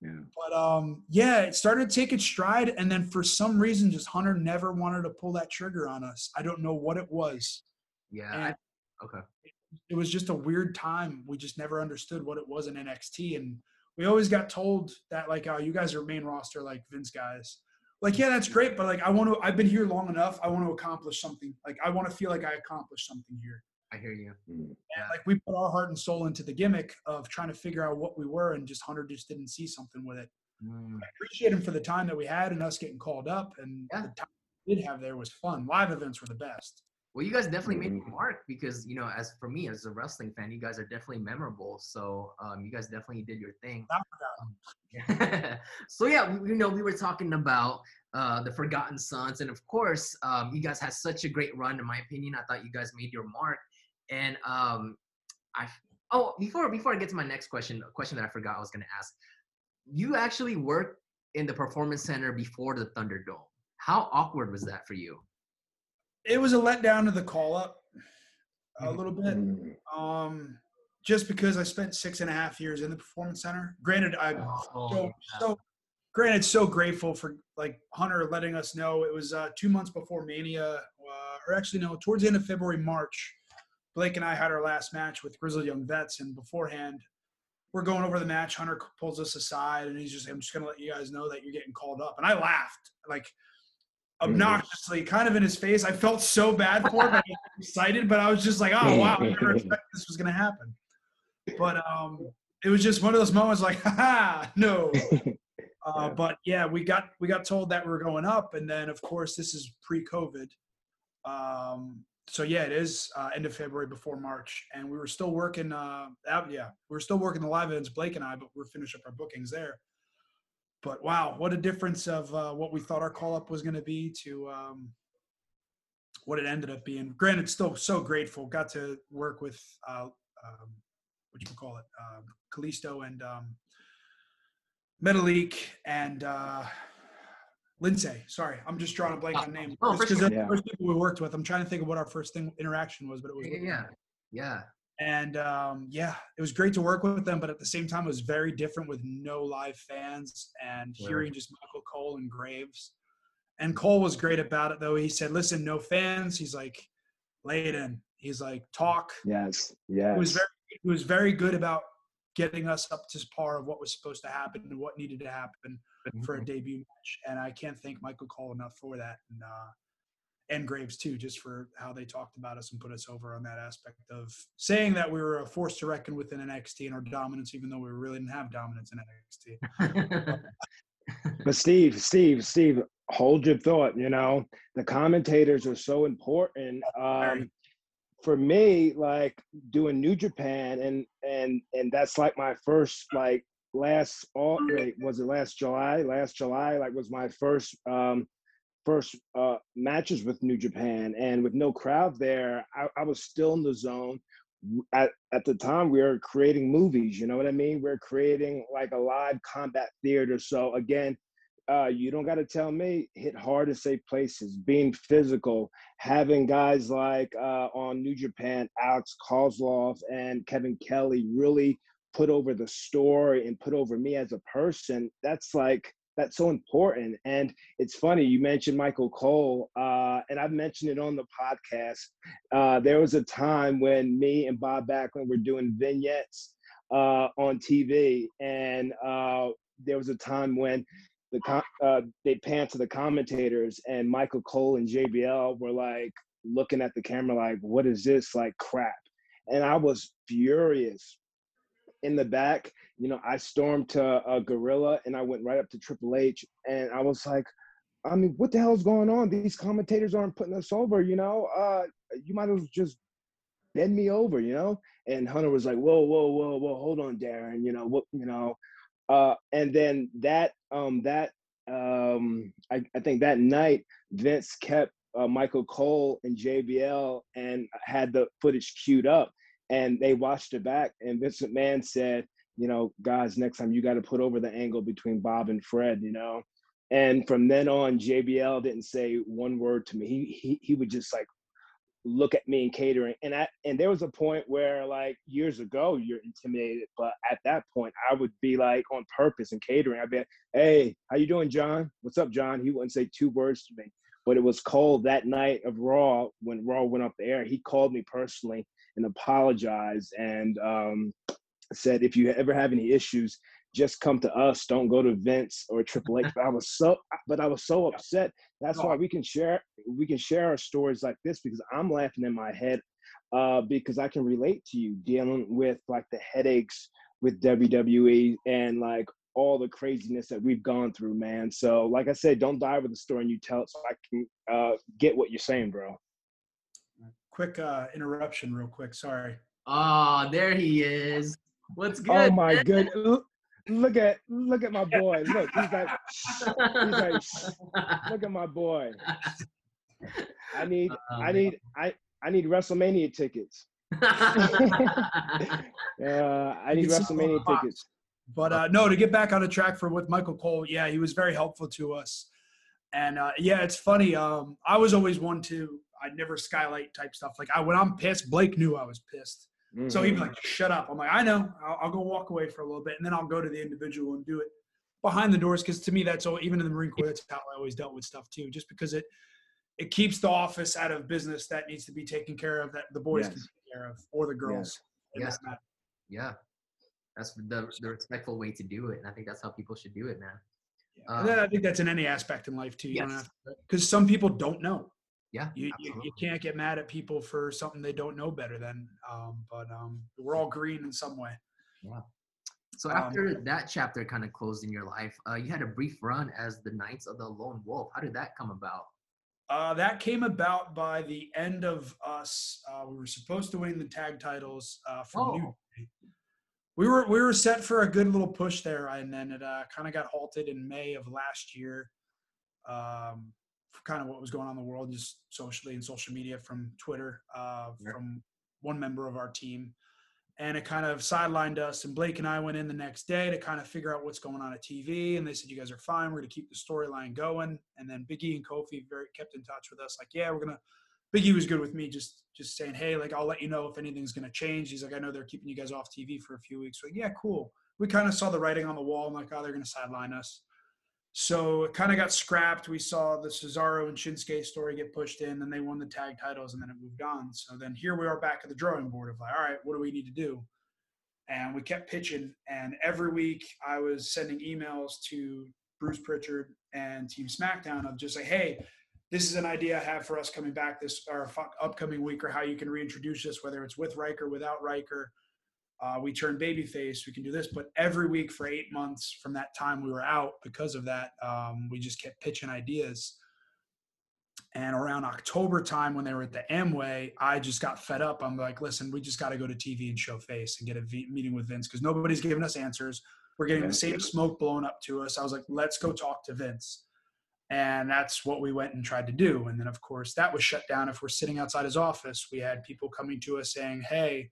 Yeah. But, um, yeah, it started to take its stride, and then for some reason, just Hunter never wanted to pull that trigger on us. I don't know what it was. Yeah. And okay. It, it was just a weird time. We just never understood what it was in N X T, and we always got told that, like, oh, you guys are main roster, like Vince guys. Like, yeah, that's great, but like, I want to, I've been here long enough. I want to accomplish something. Like, I want to feel like I accomplished something here. I hear you. And like, we put our heart and soul into the gimmick of trying to figure out what we were, and just Hunter just didn't see something with it. Mm. I appreciate him for the time that we had and us getting called up, and yeah. the time we did have there was fun. Live events were the best. Well, you guys definitely made your mark because, you know, as for me, as a wrestling fan, you guys are definitely memorable. So um, you guys definitely did your thing. So, yeah, we, you know, we were talking about uh, the Forgotten Sons. And, of course, um, you guys had such a great run, in my opinion. I thought you guys made your mark. And um, I – oh, before before I get to my next question, a question that I forgot I was going to ask. You actually worked in the Performance Center before the Thunderdome. How awkward was that for you? It was a letdown of the call-up a little bit, um, just because I spent six and a half years in the Performance Center. Granted, I'm oh, so, so, granted, so grateful for, like, Hunter letting us know. It was uh, two months before Mania, uh, or actually, no, towards the end of February, March, Blake and I had our last match with Grizzled Young Vets, and beforehand, we're going over the match. Hunter pulls us aside, and he's just, I'm just going to let you guys know that you're getting called up. And I laughed, like, obnoxiously, kind of in his face. I felt so bad for him. I was excited, but I was just like, oh, wow, I never expected this was going to happen. But um, it was just one of those moments like, ha-ha, no. Uh, but, yeah, we got we got told that we were going up. And then, of course, this is pre-COVID. Um, so, yeah, it is uh, end of February before March. And we were still working uh, out, yeah, we were still working the live events, Blake and I, but we were finishing up our bookings there. But, wow, what a difference of uh, what we thought our call-up was going to be to um, what it ended up being. Granted, still so grateful. Got to work with, uh, um, what you call it, uh, Kalisto and um, Metalik and uh, Lindsay. Sorry, I'm just drawing a blank on names. Oh, because sure. yeah. the first people we worked with. I'm trying to think of what our first thing interaction was, but it was yeah, yeah, yeah. And, um, yeah, it was great to work with them, but at the same time, it was very different with no live fans and yeah. hearing just Michael Cole and Graves. And Cole was great about it, though. He said, listen, no fans. He's like, lay it in. He's like, talk. Yes, yes. It was very, it was very good about getting us up to par of what was supposed to happen and what needed to happen mm-hmm. for a debut match. And I can't thank Michael Cole enough for that. And, uh, and Graves too, just for how they talked about us and put us over on that aspect of saying that we were a force to reckon with in N X T and our dominance, even though we really didn't have dominance in N X T. But Steve, Steve, Steve, hold your thought. You know, the commentators are so important. Um, for me, like doing New Japan, and and and that's like my first, like last, all, wait, was it last July? Last July, like was my first. Um, first uh, matches with New Japan, and with no crowd there, I, I was still in the zone. At, at the time, we were creating movies, you know what I mean? We're creating like a live combat theater. So again, uh, you don't got to tell me, hit hard and safe places, being physical, having guys like uh, on New Japan, Alex Kozlov and Kevin Kelly really put over the story and put over me as a person. That's like, that's so important. And it's funny, you mentioned Michael Cole, uh, and I've mentioned it on the podcast. Uh, there was a time when me and Bob Backlund were doing vignettes uh, on T V, and uh, there was a time when the com- uh, they panned to the commentators, and Michael Cole and J B L were like looking at the camera like, what is this, like crap? And I was furious. In the back, you know, I stormed to a gorilla, and I went right up to Triple H, and I was like, I mean, what the hell's going on? These commentators aren't putting us over, you know? Uh, you might have just bend me over, you know? And Hunter was like, whoa, whoa, whoa, whoa, hold on, Darren, you know, what, you know? Uh, and then that, um, that, um, I, I think that night, Vince kept uh, Michael Cole and J B L and had the footage queued up. And they watched it back, and Vince McMahon said, you know, guys, next time you got to put over the angle between Bob and Fred, you know? And from then on, J B L didn't say one word to me. He he he would just, like, look at me and catering. And I, and there was a point where, like, years ago, you're intimidated. But at that point, I would be, like, on purpose and catering. I'd be like, hey, how you doing, John? What's up, John? He wouldn't say two words to me. But it was Cole that night of Raw, when Raw went off the air, he called me personally and apologized, and um, said, if you ever have any issues, just come to us. Don't go to Vince or Triple H. But I was so, but I was so upset. That's why we can share, we can share our stories like this, because I'm laughing in my head uh, because I can relate to you dealing with like the headaches with W W E and like all the craziness that we've gone through, man. So like I said, don't die with the story you tell it so I can uh, get what you're saying, bro. Quick uh, interruption real quick. Sorry. Ah, oh, there he is. What's good? Oh, my man? Good. Look at, look at my boy. Look, he's like, he's like, look at my boy. I need, um, I need, I, I need WrestleMania tickets. uh, I need WrestleMania tickets. But uh, no, to get back on the track for with Michael Cole, yeah, he was very helpful to us. And uh, yeah, it's funny. Um, I was always one to, I never skylight type stuff. Like I, when I'm pissed, Blake knew I was pissed. Mm-hmm. So he'd be like, shut up. I'm like, I know. I'll, I'll go walk away for a little bit, and then I'll go to the individual and do it behind the doors. Because to me, that's all, even in the Marine Corps, that's how I always dealt with stuff too, just because it it keeps the office out of business that needs to be taken care of, that the boys yes. can take care of, or the girls. Yes. yes. Yeah. That's the, the respectful way to do it, and I think that's how people should do it, man. Yeah. Um, I think that's in any aspect in life too. You yes. don't have to, because some people don't know. Yeah, you, you, you can't get mad at people for something they don't know better than, um, but um, we're all green in some way. Yeah. So after um, that chapter kind of closed in your life, uh, you had a brief run as the Knights of the Lone Wolf. How did that come about? Uh, that came about by the end of us. Uh, we were supposed to win the tag titles uh, from oh. New Day. We were, we were set for a good little push there, and then it uh, kind of got halted in May of last year. Um, kind of what was going on in the world, just socially and social media from Twitter, uh, yeah. from one member of our team. And it kind of sidelined us, and Blake and I went in the next day to kind of figure out what's going on at T V. And they said, you guys are fine. We're going to keep the storyline going. And then Big E and Kofi very kept in touch with us. Like, yeah, we're going to, Big E was good with me. Just, just saying, hey, like, I'll let you know if anything's going to change. He's like, I know they're keeping you guys off T V for a few weeks. Like, yeah, cool. We kind of saw the writing on the wall. I'm like, oh, they're going to sideline us. So it kind of got scrapped. We saw the Cesaro and Shinsuke story get pushed in, and they won the tag titles, and then it moved on. So then here we are back at the drawing board of like, all right, what do we need to do? And we kept pitching. And every week I was sending emails to Bruce Pritchard and Team SmackDown of just like, hey, this is an idea I have for us coming back this or upcoming week, or how you can reintroduce us, whether it's with Riker, without Riker. Uh, we turn babyface, we can do this. But every week for eight months from that time we were out because of that, um, we just kept pitching ideas. And around October time when they were at the Amway, I just got fed up. I'm like, listen, we just got to go to T V and show face and get a v- meeting with Vince, because nobody's giving us answers. We're getting the same smoke blown up to us. I was like, let's go talk to Vince. And that's what we went and tried to do. And then, of course, that was shut down. If we're sitting outside his office, we had people coming to us saying, hey,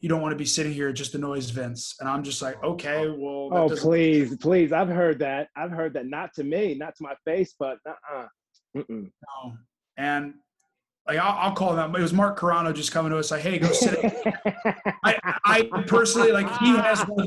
you don't want to be sitting here. It just annoys Vince. And I'm just like, okay, well. Oh, please, please. I've heard that. I've heard that. Not to me, not to my face, but uh-uh. Mm-mm. No. And like, I'll, I'll call them. It was Mark Carano just coming to us like, hey, go sit. I, I personally, like, he has one.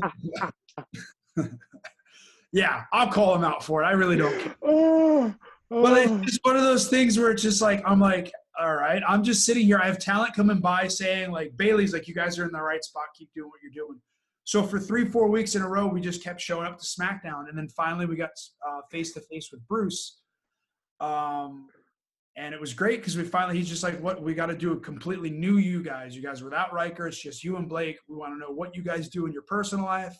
Yeah, I'll call him out for it. I really don't care. Oh, oh. But it's just one of those things where it's just like, I'm like, all right, I'm just sitting here. I have talent coming by saying, like, Bailey's like, you guys are in the right spot. Keep doing what you're doing. So for three, four weeks in a row, we just kept showing up to SmackDown. And then finally we got uh, face-to-face with Bruce. Um, and it was great because we finally – he's just like, what? We got to do a completely new you guys. You guys are without Riker. It's just you and Blake. We want to know what you guys do in your personal life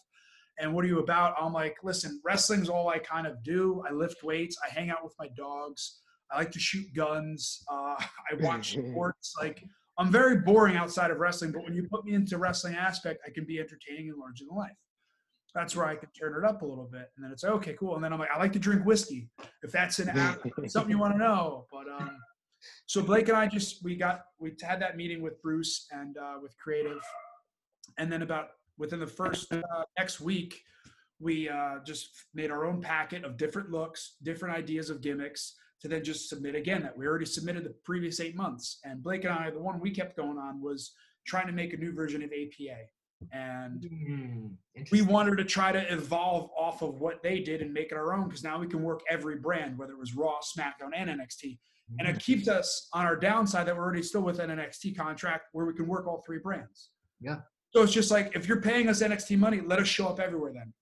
and what are you about. I'm like, listen, wrestling's all I kind of do. I lift weights. I hang out with my dogs. I like to shoot guns. Uh, I watch sports. Like, I'm very boring outside of wrestling, but when you put me into wrestling aspect, I can be entertaining and larger than life. That's where I can turn it up a little bit. And then it's like, okay, cool. And then I'm like, I like to drink whiskey. If that's an app, something you want to know. But um, so Blake and I just, we got, we had that meeting with Bruce and uh, with Creative. And then about within the first uh, next week, we uh, just made our own packet of different looks, different ideas of gimmicks, to then just submit again that we already submitted the previous eight months. And Blake and I, the one we kept going on was trying to make a new version of A P A. And mm, we wanted to try to evolve off of what they did and make it our own, because now we can work every brand, whether it was Raw, SmackDown, and N X T. Mm. And it keeps us on our downside that we're already still with an N X T contract where we can work all three brands. Yeah. So it's just like, if you're paying us N X T money, let us show up everywhere then.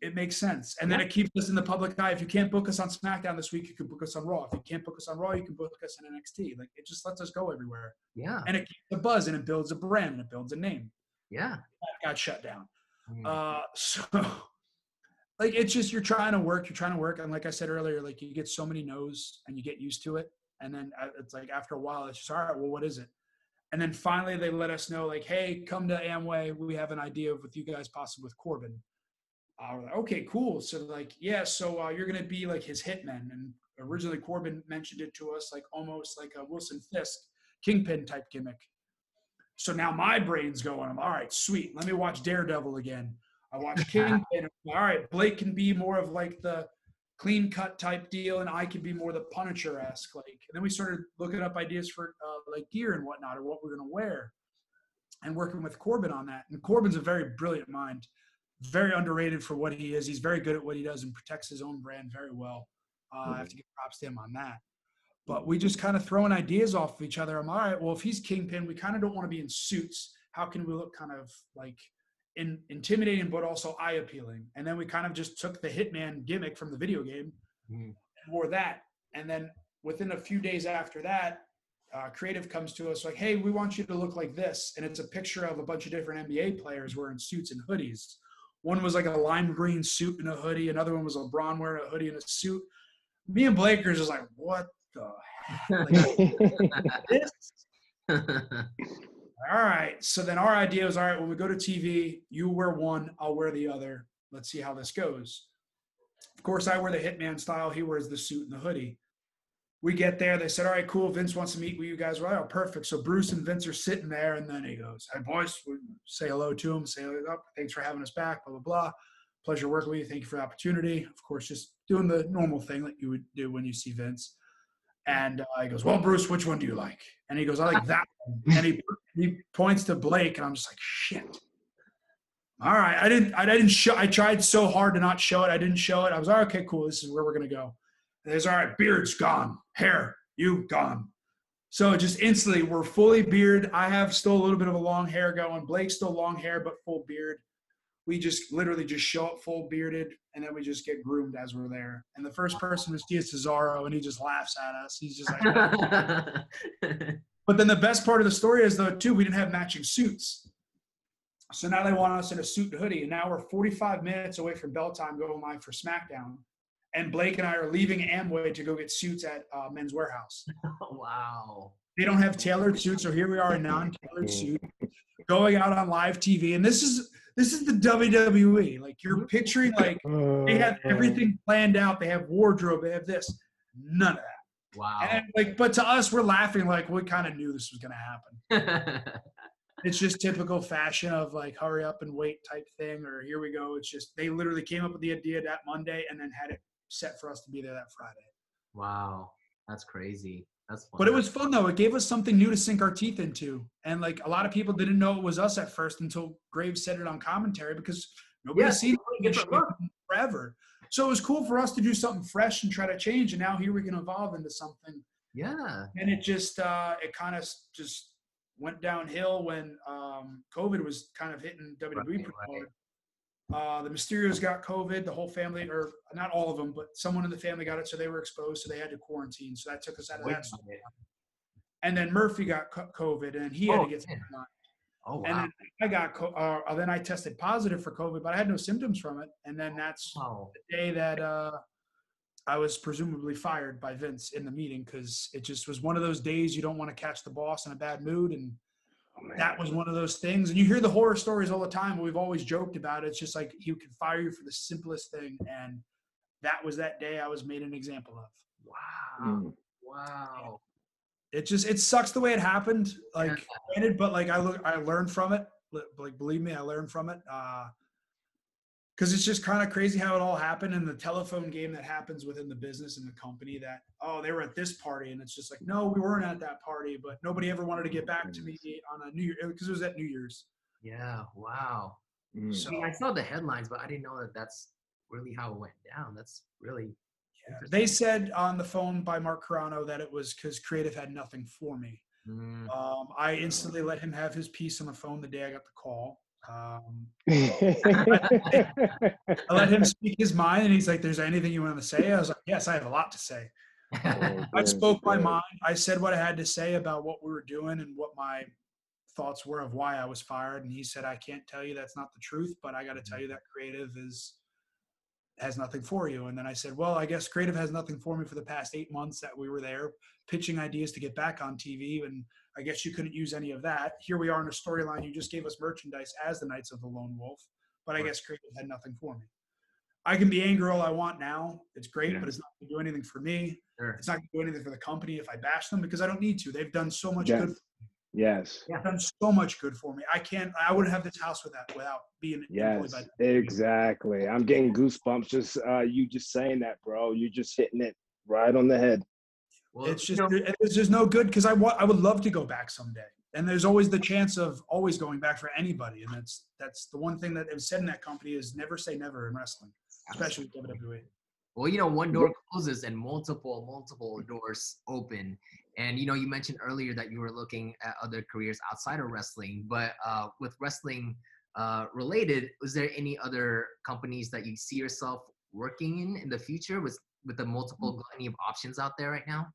It makes sense. And then it keeps us in the public eye. If you can't book us on SmackDown this week, you can book us on Raw. If you can't book us on Raw, you can book us on N X T. Like, it just lets us go everywhere. Yeah. And it keeps the buzz, and it builds a brand, and it builds a name. Yeah. That got shut down. Mm. Uh, so like, it's just, you're trying to work, you're trying to work. And like I said earlier, like, you get so many no's and you get used to it. And then it's like, after a while, it's just, all right, well, what is it? And then finally they let us know, like, hey, come to Amway. We have an idea of what you guys possibly with Corbin. Uh, we're like, okay, cool. So like, yeah, so uh, you're going to be like his hitman. And originally Corbin mentioned it to us, like almost like a Wilson Fisk Kingpin type gimmick. So now my brain's going, all right, sweet. Let me watch Daredevil again. I watch Kingpin. All right, Blake can be more of like the clean cut type deal, and I can be more the Punisher-esque. Like, and then we started looking up ideas for uh, like gear and whatnot, or what we're going to wear, and working with Corbin on that. And Corbin's a very brilliant mind, very underrated for what he is. He's very good at what he does and protects his own brand very well. Uh, mm-hmm. I have to give props to him on that. But we just kind of throwing ideas off of each other. I'm all right, well, if he's Kingpin, we kind of don't want to be in suits. How can we look kind of like in, intimidating, but also eye appealing? And then we kind of just took the Hitman gimmick from the video game mm. and wore that. And then within a few days after that, uh, creative comes to us like, hey, we want you to look like this. And it's a picture of a bunch of different N B A players wearing suits and hoodies. One was like a lime green suit and a hoodie. Another one was LeBron wearing a hoodie and a suit. Me and Blake are just like, what? The heck? Like, this? All right. So then our idea was, all right, when we go to T V, you wear one, I'll wear the other. Let's see how this goes. Of course, I wear the Hitman style. He wears the suit and the hoodie. We get there. They said, all right, cool. Vince wants to meet with you guys. We're like, oh, perfect. So Bruce and Vince are sitting there, and then he goes, hey, boys, say hello to him. Say hello. Thanks for having us back, blah, blah, blah. Pleasure working with you. Thank you for the opportunity. Of course, just doing the normal thing that you would do when you see Vince. And uh, he goes, well, Bruce, which one do you like? And he goes, I like that one. And he he points to Blake, and I'm just like, shit. All right, I didn't I didn't show. I tried so hard to not show it. I didn't show it. I was like, okay, cool. This is where we're gonna go. And he's all right. Beard's gone. Hair, you gone. So just instantly, we're fully beard. I have still a little bit of a long hair going. Blake's still long hair, but full beard. We just literally just show up full bearded, and then we just get groomed as we're there. And the first person was Tia Cesaro, and he just laughs at us. He's just like, oh. But then the best part of the story is, though, too, we didn't have matching suits. So now they want us in a suit and hoodie, and now we're forty-five minutes away from bell time going live for SmackDown. And Blake and I are leaving Amway to go get suits at uh, Men's Warehouse. Oh, wow. They don't have tailored suits, so here we are in non-tailored suit going out on live T V. And this is – This is the W W E. Like, you're picturing, like, they have everything planned out. They have wardrobe. They have this. None of that. Wow. And, like, but to us, we're laughing like we kind of knew this was going to happen. It's just typical fashion of, like, hurry up and wait type thing, or here we go. It's just they literally came up with the idea that Monday and then had it set for us to be there that Friday. Wow. That's crazy. That's fun. But it was fun, though. It gave us something new to sink our teeth into. And, like, a lot of people didn't know it was us at first until Graves said it on commentary, because nobody yeah, seen it forever. So it was cool for us to do something fresh and try to change, and now here we can evolve into something. Yeah. And it just uh, – it kind of just went downhill when um, COVID was kind of hitting W W E right, pretty hard. Right. Uh, the Mysterios got COVID. The whole family – or not all of them, but someone in the family got it, so they were exposed, so they had to quarantine. So that took us out of Wait that. And then Murphy got COVID, and he had oh, to get sick. Oh, wow. And then I got co- uh, then I tested positive for COVID, but I had no symptoms from it. And then that's oh. the day that uh, I was presumably fired by Vince in the meeting, because it just was one of those days you don't want to catch the boss in a bad mood. And oh, that was one of those things. And you hear the horror stories all the time. We've always joked about it. It's just like he could fire you for the simplest thing. And that was that day I was made an example of. Wow. Mm. Wow. Yeah. It just, it sucks the way it happened, like, but like I look, I learned from it. Like, believe me, I learned from it. Uh, Cause it's just kind of crazy how it all happened, and the telephone game that happens within the business and the company that, oh, they were at this party, and it's just like, no, we weren't at that party, but nobody ever wanted to get back to me on a New Year, cause it was at New Year's. Yeah. Wow. Mm. So I, mean, I saw the headlines, but I didn't know that that's really how it went down. That's really They said on the phone by Mark Carano that it was because creative had nothing for me. Mm. Um, I instantly let him have his piece on the phone the day I got the call. Um, I let him speak his mind, and he's like, there's anything you want to say? I was like, yes, I have a lot to say. Oh, I spoke my mind. I said what I had to say about what we were doing and what my thoughts were of why I was fired. And he said, I can't tell you that's not the truth, but I got to tell you that creative is – has nothing for you. And then I said, well, I guess creative has nothing for me for the past eight months that we were there pitching ideas to get back on T V. And I guess you couldn't use any of that. Here we are in a storyline. You just gave us merchandise as the Knights of the Lone Wolf, but I guess creative had nothing for me. I can be angry all I want now. It's great, yeah. but it's not going to do anything for me. Sure. It's not going to do anything for the company if I bash them, because I don't need to. They've done so much yes. good. For me. Yes. They've done so much good for me. I can't, I wouldn't have this house without, without being yes, employed by them. Exactly. I'm getting goosebumps. Just uh, you just saying that, bro. You're just hitting it right on the head. Well, it's just, you know, it's just no good, because I want, I would love to go back someday. And there's always the chance of always going back for anybody. And that's, that's the one thing that is said in that company is never say never in wrestling. Especially with W W E. Well, you know, one door closes and multiple, multiple doors open. And, you know, you mentioned earlier that you were looking at other careers outside of wrestling. But uh, with wrestling uh, related, was there any other companies that you see yourself working in in the future with, with the multiple gluttony of options out there right now?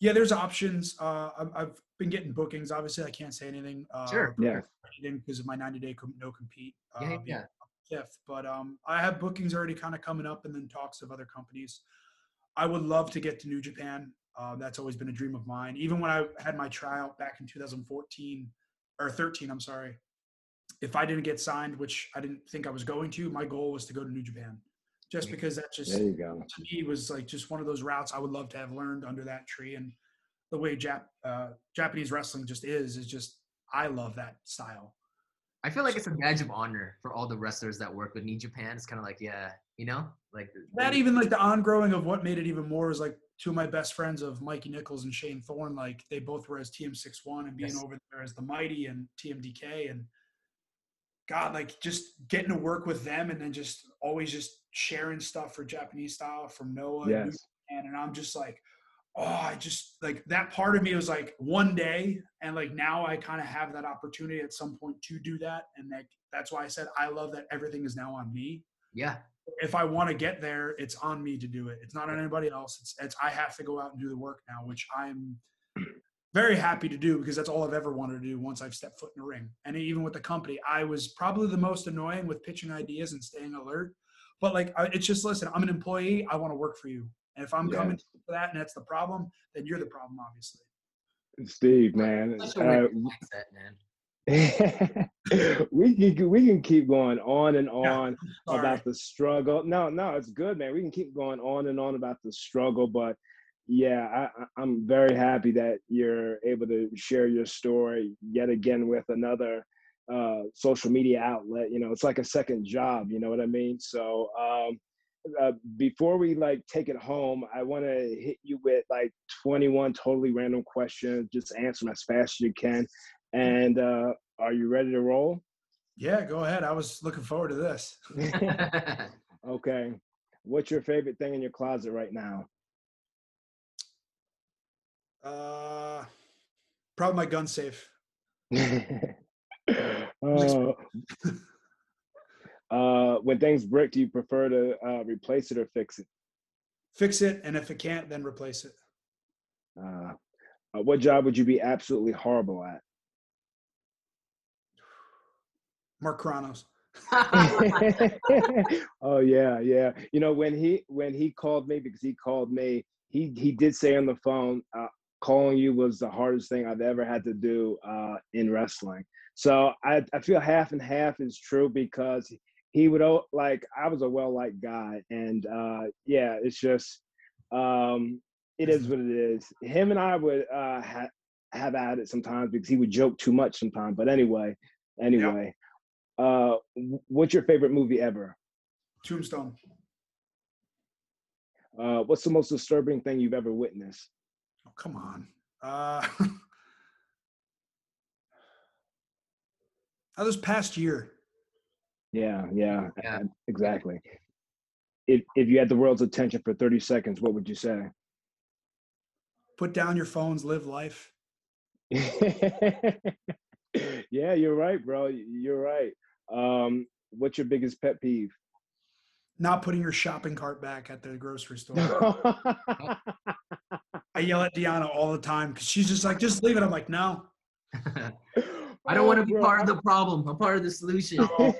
Yeah, there's options. Uh, I've been getting bookings. Obviously, I can't say anything. Uh, sure. Yeah. Because of my ninety-day no compete. Yeah, um, yeah. If, but um, I have bookings already kind of coming up, and then talks of other companies. I would love to get to New Japan. Uh, that's always been a dream of mine. Even when I had my tryout back in two thousand fourteen or thirteen, I'm sorry. If I didn't get signed, which I didn't think I was going to, my goal was to go to New Japan, just because that just there you go. To me was like just one of those routes I would love to have learned under that tree. And the way Jap uh, Japanese wrestling just is is just I love that style. I feel like it's a badge of honor for all the wrestlers that work with New Japan. It's kind of like, yeah, you know, like that. Even like the ongrowing of what made it even more is like two of my best friends of Mikey Nichols and Shane Thorne. Like they both were as T M sixty-one and being yes. over there as the Mighty and T M D K, and God, like just getting to work with them and then just always just sharing stuff for Japanese style from Noah. Yes. And, and I'm just like, oh, I just like that part of me was like one day. And like now I kind of have that opportunity at some point to do that. And that, that's why I said, I love that everything is now on me. Yeah. If I want to get there, it's on me to do it. It's not on anybody else. It's, it's, I have to go out and do the work now, which I'm very happy to do, because that's all I've ever wanted to do once I've stepped foot in the ring. And even with the company, I was probably the most annoying with pitching ideas and staying alert. But like, it's just, listen, I'm an employee. I want to work for you. And if I'm yeah. coming for that and that's the problem, then you're the problem, obviously. Steve, man. That's a weird mindset, man. we, can, we can keep going on and on yeah, about the struggle. No, no, it's good, man. We can keep going on and on about the struggle. But, yeah, I, I'm very happy that you're able to share your story yet again with another uh, social media outlet. You know, it's like a second job. You know what I mean? So, um, Uh, before we like take it home, I want to hit you with like twenty-one totally random questions. Just answer them as fast as you can. And uh, are you ready to roll? Yeah, go ahead. I was looking forward to this. Okay. What's your favorite thing in your closet right now? Uh, probably my gun safe. uh, Uh, when things break, do you prefer to uh, replace it or fix it? Fix it, and if it can't, then replace it. Uh, uh, what job would you be absolutely horrible at? Mark Kronos. Oh, yeah, yeah. You know, when he when he called me, because he called me, he, he did say on the phone, uh, calling you was the hardest thing I've ever had to do uh, in wrestling. So I, I feel half and half is true, because he would, like, I was a well-liked guy. And, uh, yeah, it's just, um, it is what it is. Him and I would uh, ha have at it sometimes, because he would joke too much sometimes. But anyway, anyway, yep. uh, what's your favorite movie ever? Tombstone. Uh, what's the most disturbing thing you've ever witnessed? Oh, come on. Uh, oh, this past year. Yeah, yeah, yeah, exactly. If if you had the world's attention for thirty seconds, what would you say? Put down your phones, live life. Yeah, you're right, bro. You're right. Um, what's your biggest pet peeve? Not putting your shopping cart back at the grocery store. I yell at Deanna all the time because she's just like, just leave it. I'm like, no. I don't oh, want to be bro, part of the problem. I'm part of the solution. Oh,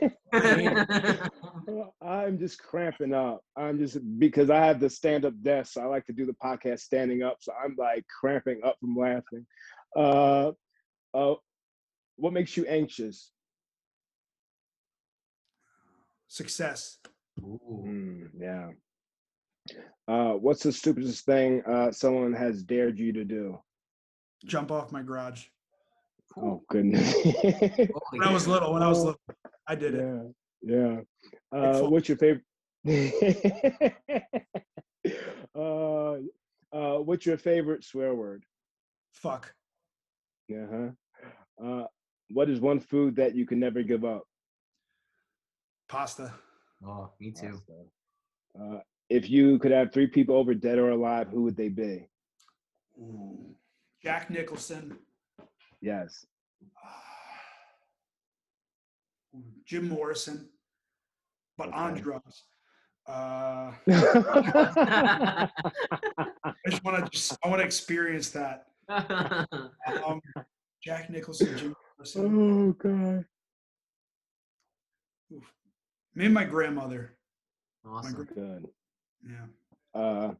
I'm just cramping up. I'm just, because I have the stand-up desk. So I like to do the podcast standing up. So I'm like cramping up from laughing. Uh, uh, what makes you anxious? Success. Ooh. Mm, yeah. Uh, what's the stupidest thing uh, someone has dared you to do? Jump off my garage. Oh, goodness. When I was little, when I was little, I did it. Yeah, yeah. Uh, what's your favorite? uh, uh, what's your favorite swear word? Fuck. Uh-huh. Uh, what is one food that you can never give up? Pasta. Oh, me too. Uh, if you could have three people over, dead or alive, who would they be? Ooh. Jack Nicholson. Yes. Uh, Jim Morrison, but okay. on drugs. Uh, I just want to just I want to experience that. Um, Jack Nicholson, Jim Morrison. Oh God. Oof. Me and my grandmother. Awesome. My grandmother. Good. Yeah. Uh,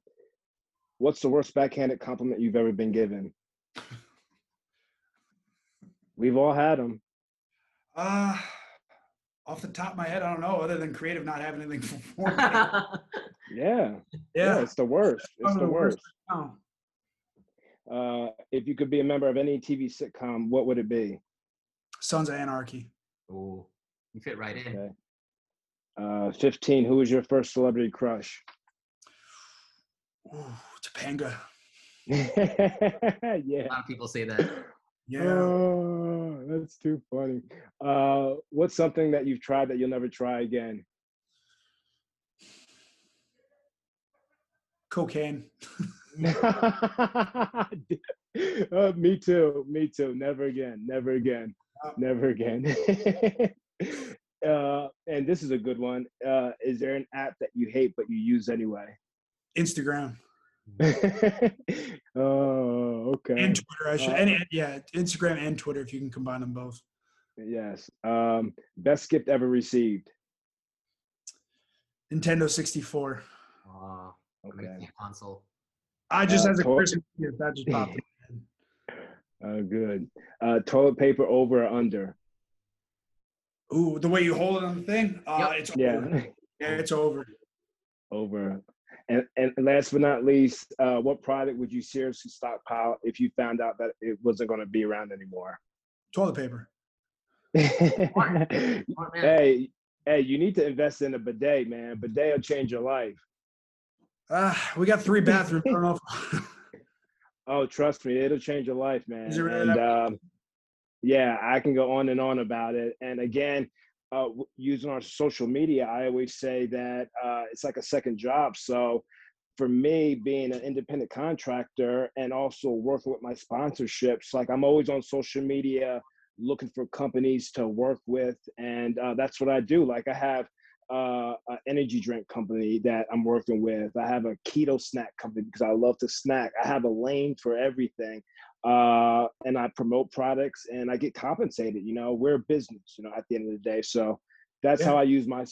what's the worst backhanded compliment you've ever been given? We've all had them. Uh, off the top of my head, I don't know, other than creative not having anything for me. yeah. yeah. Yeah, it's the worst. It's the worst. Oh. Uh, if you could be a member of any T V sitcom, what would it be? Sons of Anarchy. Oh, you fit right in. Okay. Uh, fifteen, who was your first celebrity crush? Ooh, Topanga. Yeah. A lot of people say that. Yeah, oh, that's too funny. Uh, what's something that you've tried that you'll never try again? Cocaine. uh, me too. Me too. Never again. Never again. Never again. uh, and this is a good one. Uh, is there an app that you hate but you use anyway? Instagram. Oh, okay. And Twitter, I should. Uh, and, yeah, Instagram and Twitter, if you can combine them both. Yes. Um, best gift ever received. Nintendo sixty-four. Wow. Uh, okay. Console. I just uh, as a toilet- Christmas gift, that just popped in. Oh, good. Uh, toilet paper over or under? Ooh, the way you hold it on the thing. Uh, yep. It's over. Yeah. Yeah, it's over. Over. And, and last but not least, uh, what product would you seriously stockpile if you found out that it wasn't going to be around anymore? Toilet paper. hey, hey, you need to invest in a bidet, man. Bidet will change your life. Uh, we got three bathrooms. I don't know if- oh, trust me, it'll change your life, man. Is it really and, that- um, yeah, I can go on and on about it. And again, Uh, using our social media, I always say that uh, it's like a second job. So for me, being an independent contractor and also working with my sponsorships, like I'm always on social media looking for companies to work with. And uh, that's what I do. Like I have uh, an energy drink company that I'm working with. I have a keto snack company because I love to snack. I have a lane for everything. Uh, and I promote products and I get compensated, you know, we're a business, you know, at the end of the day. So that's yeah. how I use my,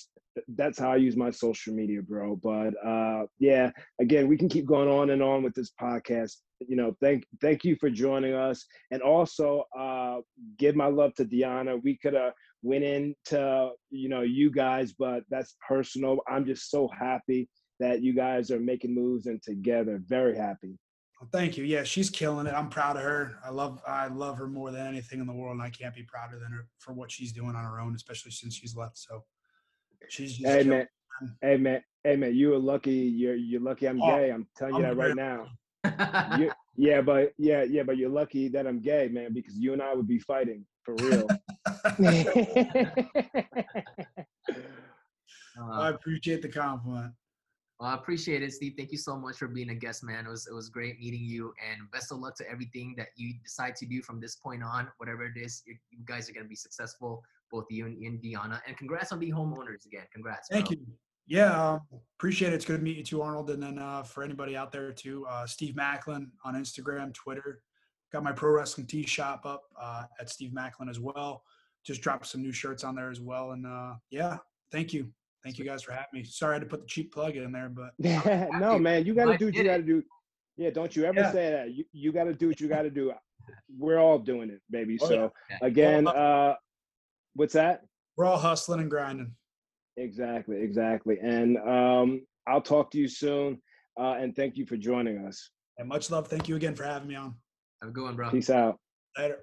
that's how I use my social media, bro. But, uh, yeah, again, we can keep going on and on with this podcast, you know, thank, thank you for joining us. And also, uh, give my love to Deanna. We could have went into, you know, you guys, but that's personal. I'm just so happy that you guys are making moves and together. Very happy. Well, thank you. Yeah, she's killing it. I'm proud of her. I love I love her more than anything in the world, and I can't be prouder than her for what she's doing on her own, especially since she's left. So she's just hey, man. Hey, man. Hey, man. You are lucky. You're you're lucky I'm oh, gay. I'm telling you I'm that right now. you, yeah, but yeah, yeah, but you're lucky that I'm gay, man, because you and I would be fighting for real. I appreciate the compliment. Well, I appreciate it, Steve. Thank you so much for being a guest, man. It was it was great meeting you, and best of luck to everything that you decide to do from this point on. Whatever it is, you, you guys are going to be successful, both you and, and Deanna. And congrats on being homeowners again. Congrats. Thank bro. you. Yeah, uh, appreciate it. It's good to meet you too, Arnold. And then uh, for anybody out there too, uh, Steve Macklin on Instagram, Twitter, Got my pro wrestling tee shop up uh, at Steve Macklin as well. Just dropped some new shirts on there as well. And uh, yeah, thank you. Thank you guys for having me. Sorry I had to put the cheap plug in there, but. No, man, you got to do what you got to do. Yeah, don't you ever yeah. say that. You, you got to do what you got to do. We're all doing it, baby. Oh, so, yeah. again, uh, what's that? We're all hustling and grinding. Exactly, exactly. And um, I'll talk to you soon. Uh, and thank you for joining us. And much love. Thank you again for having me on. Have a good one, bro. Peace out. Later.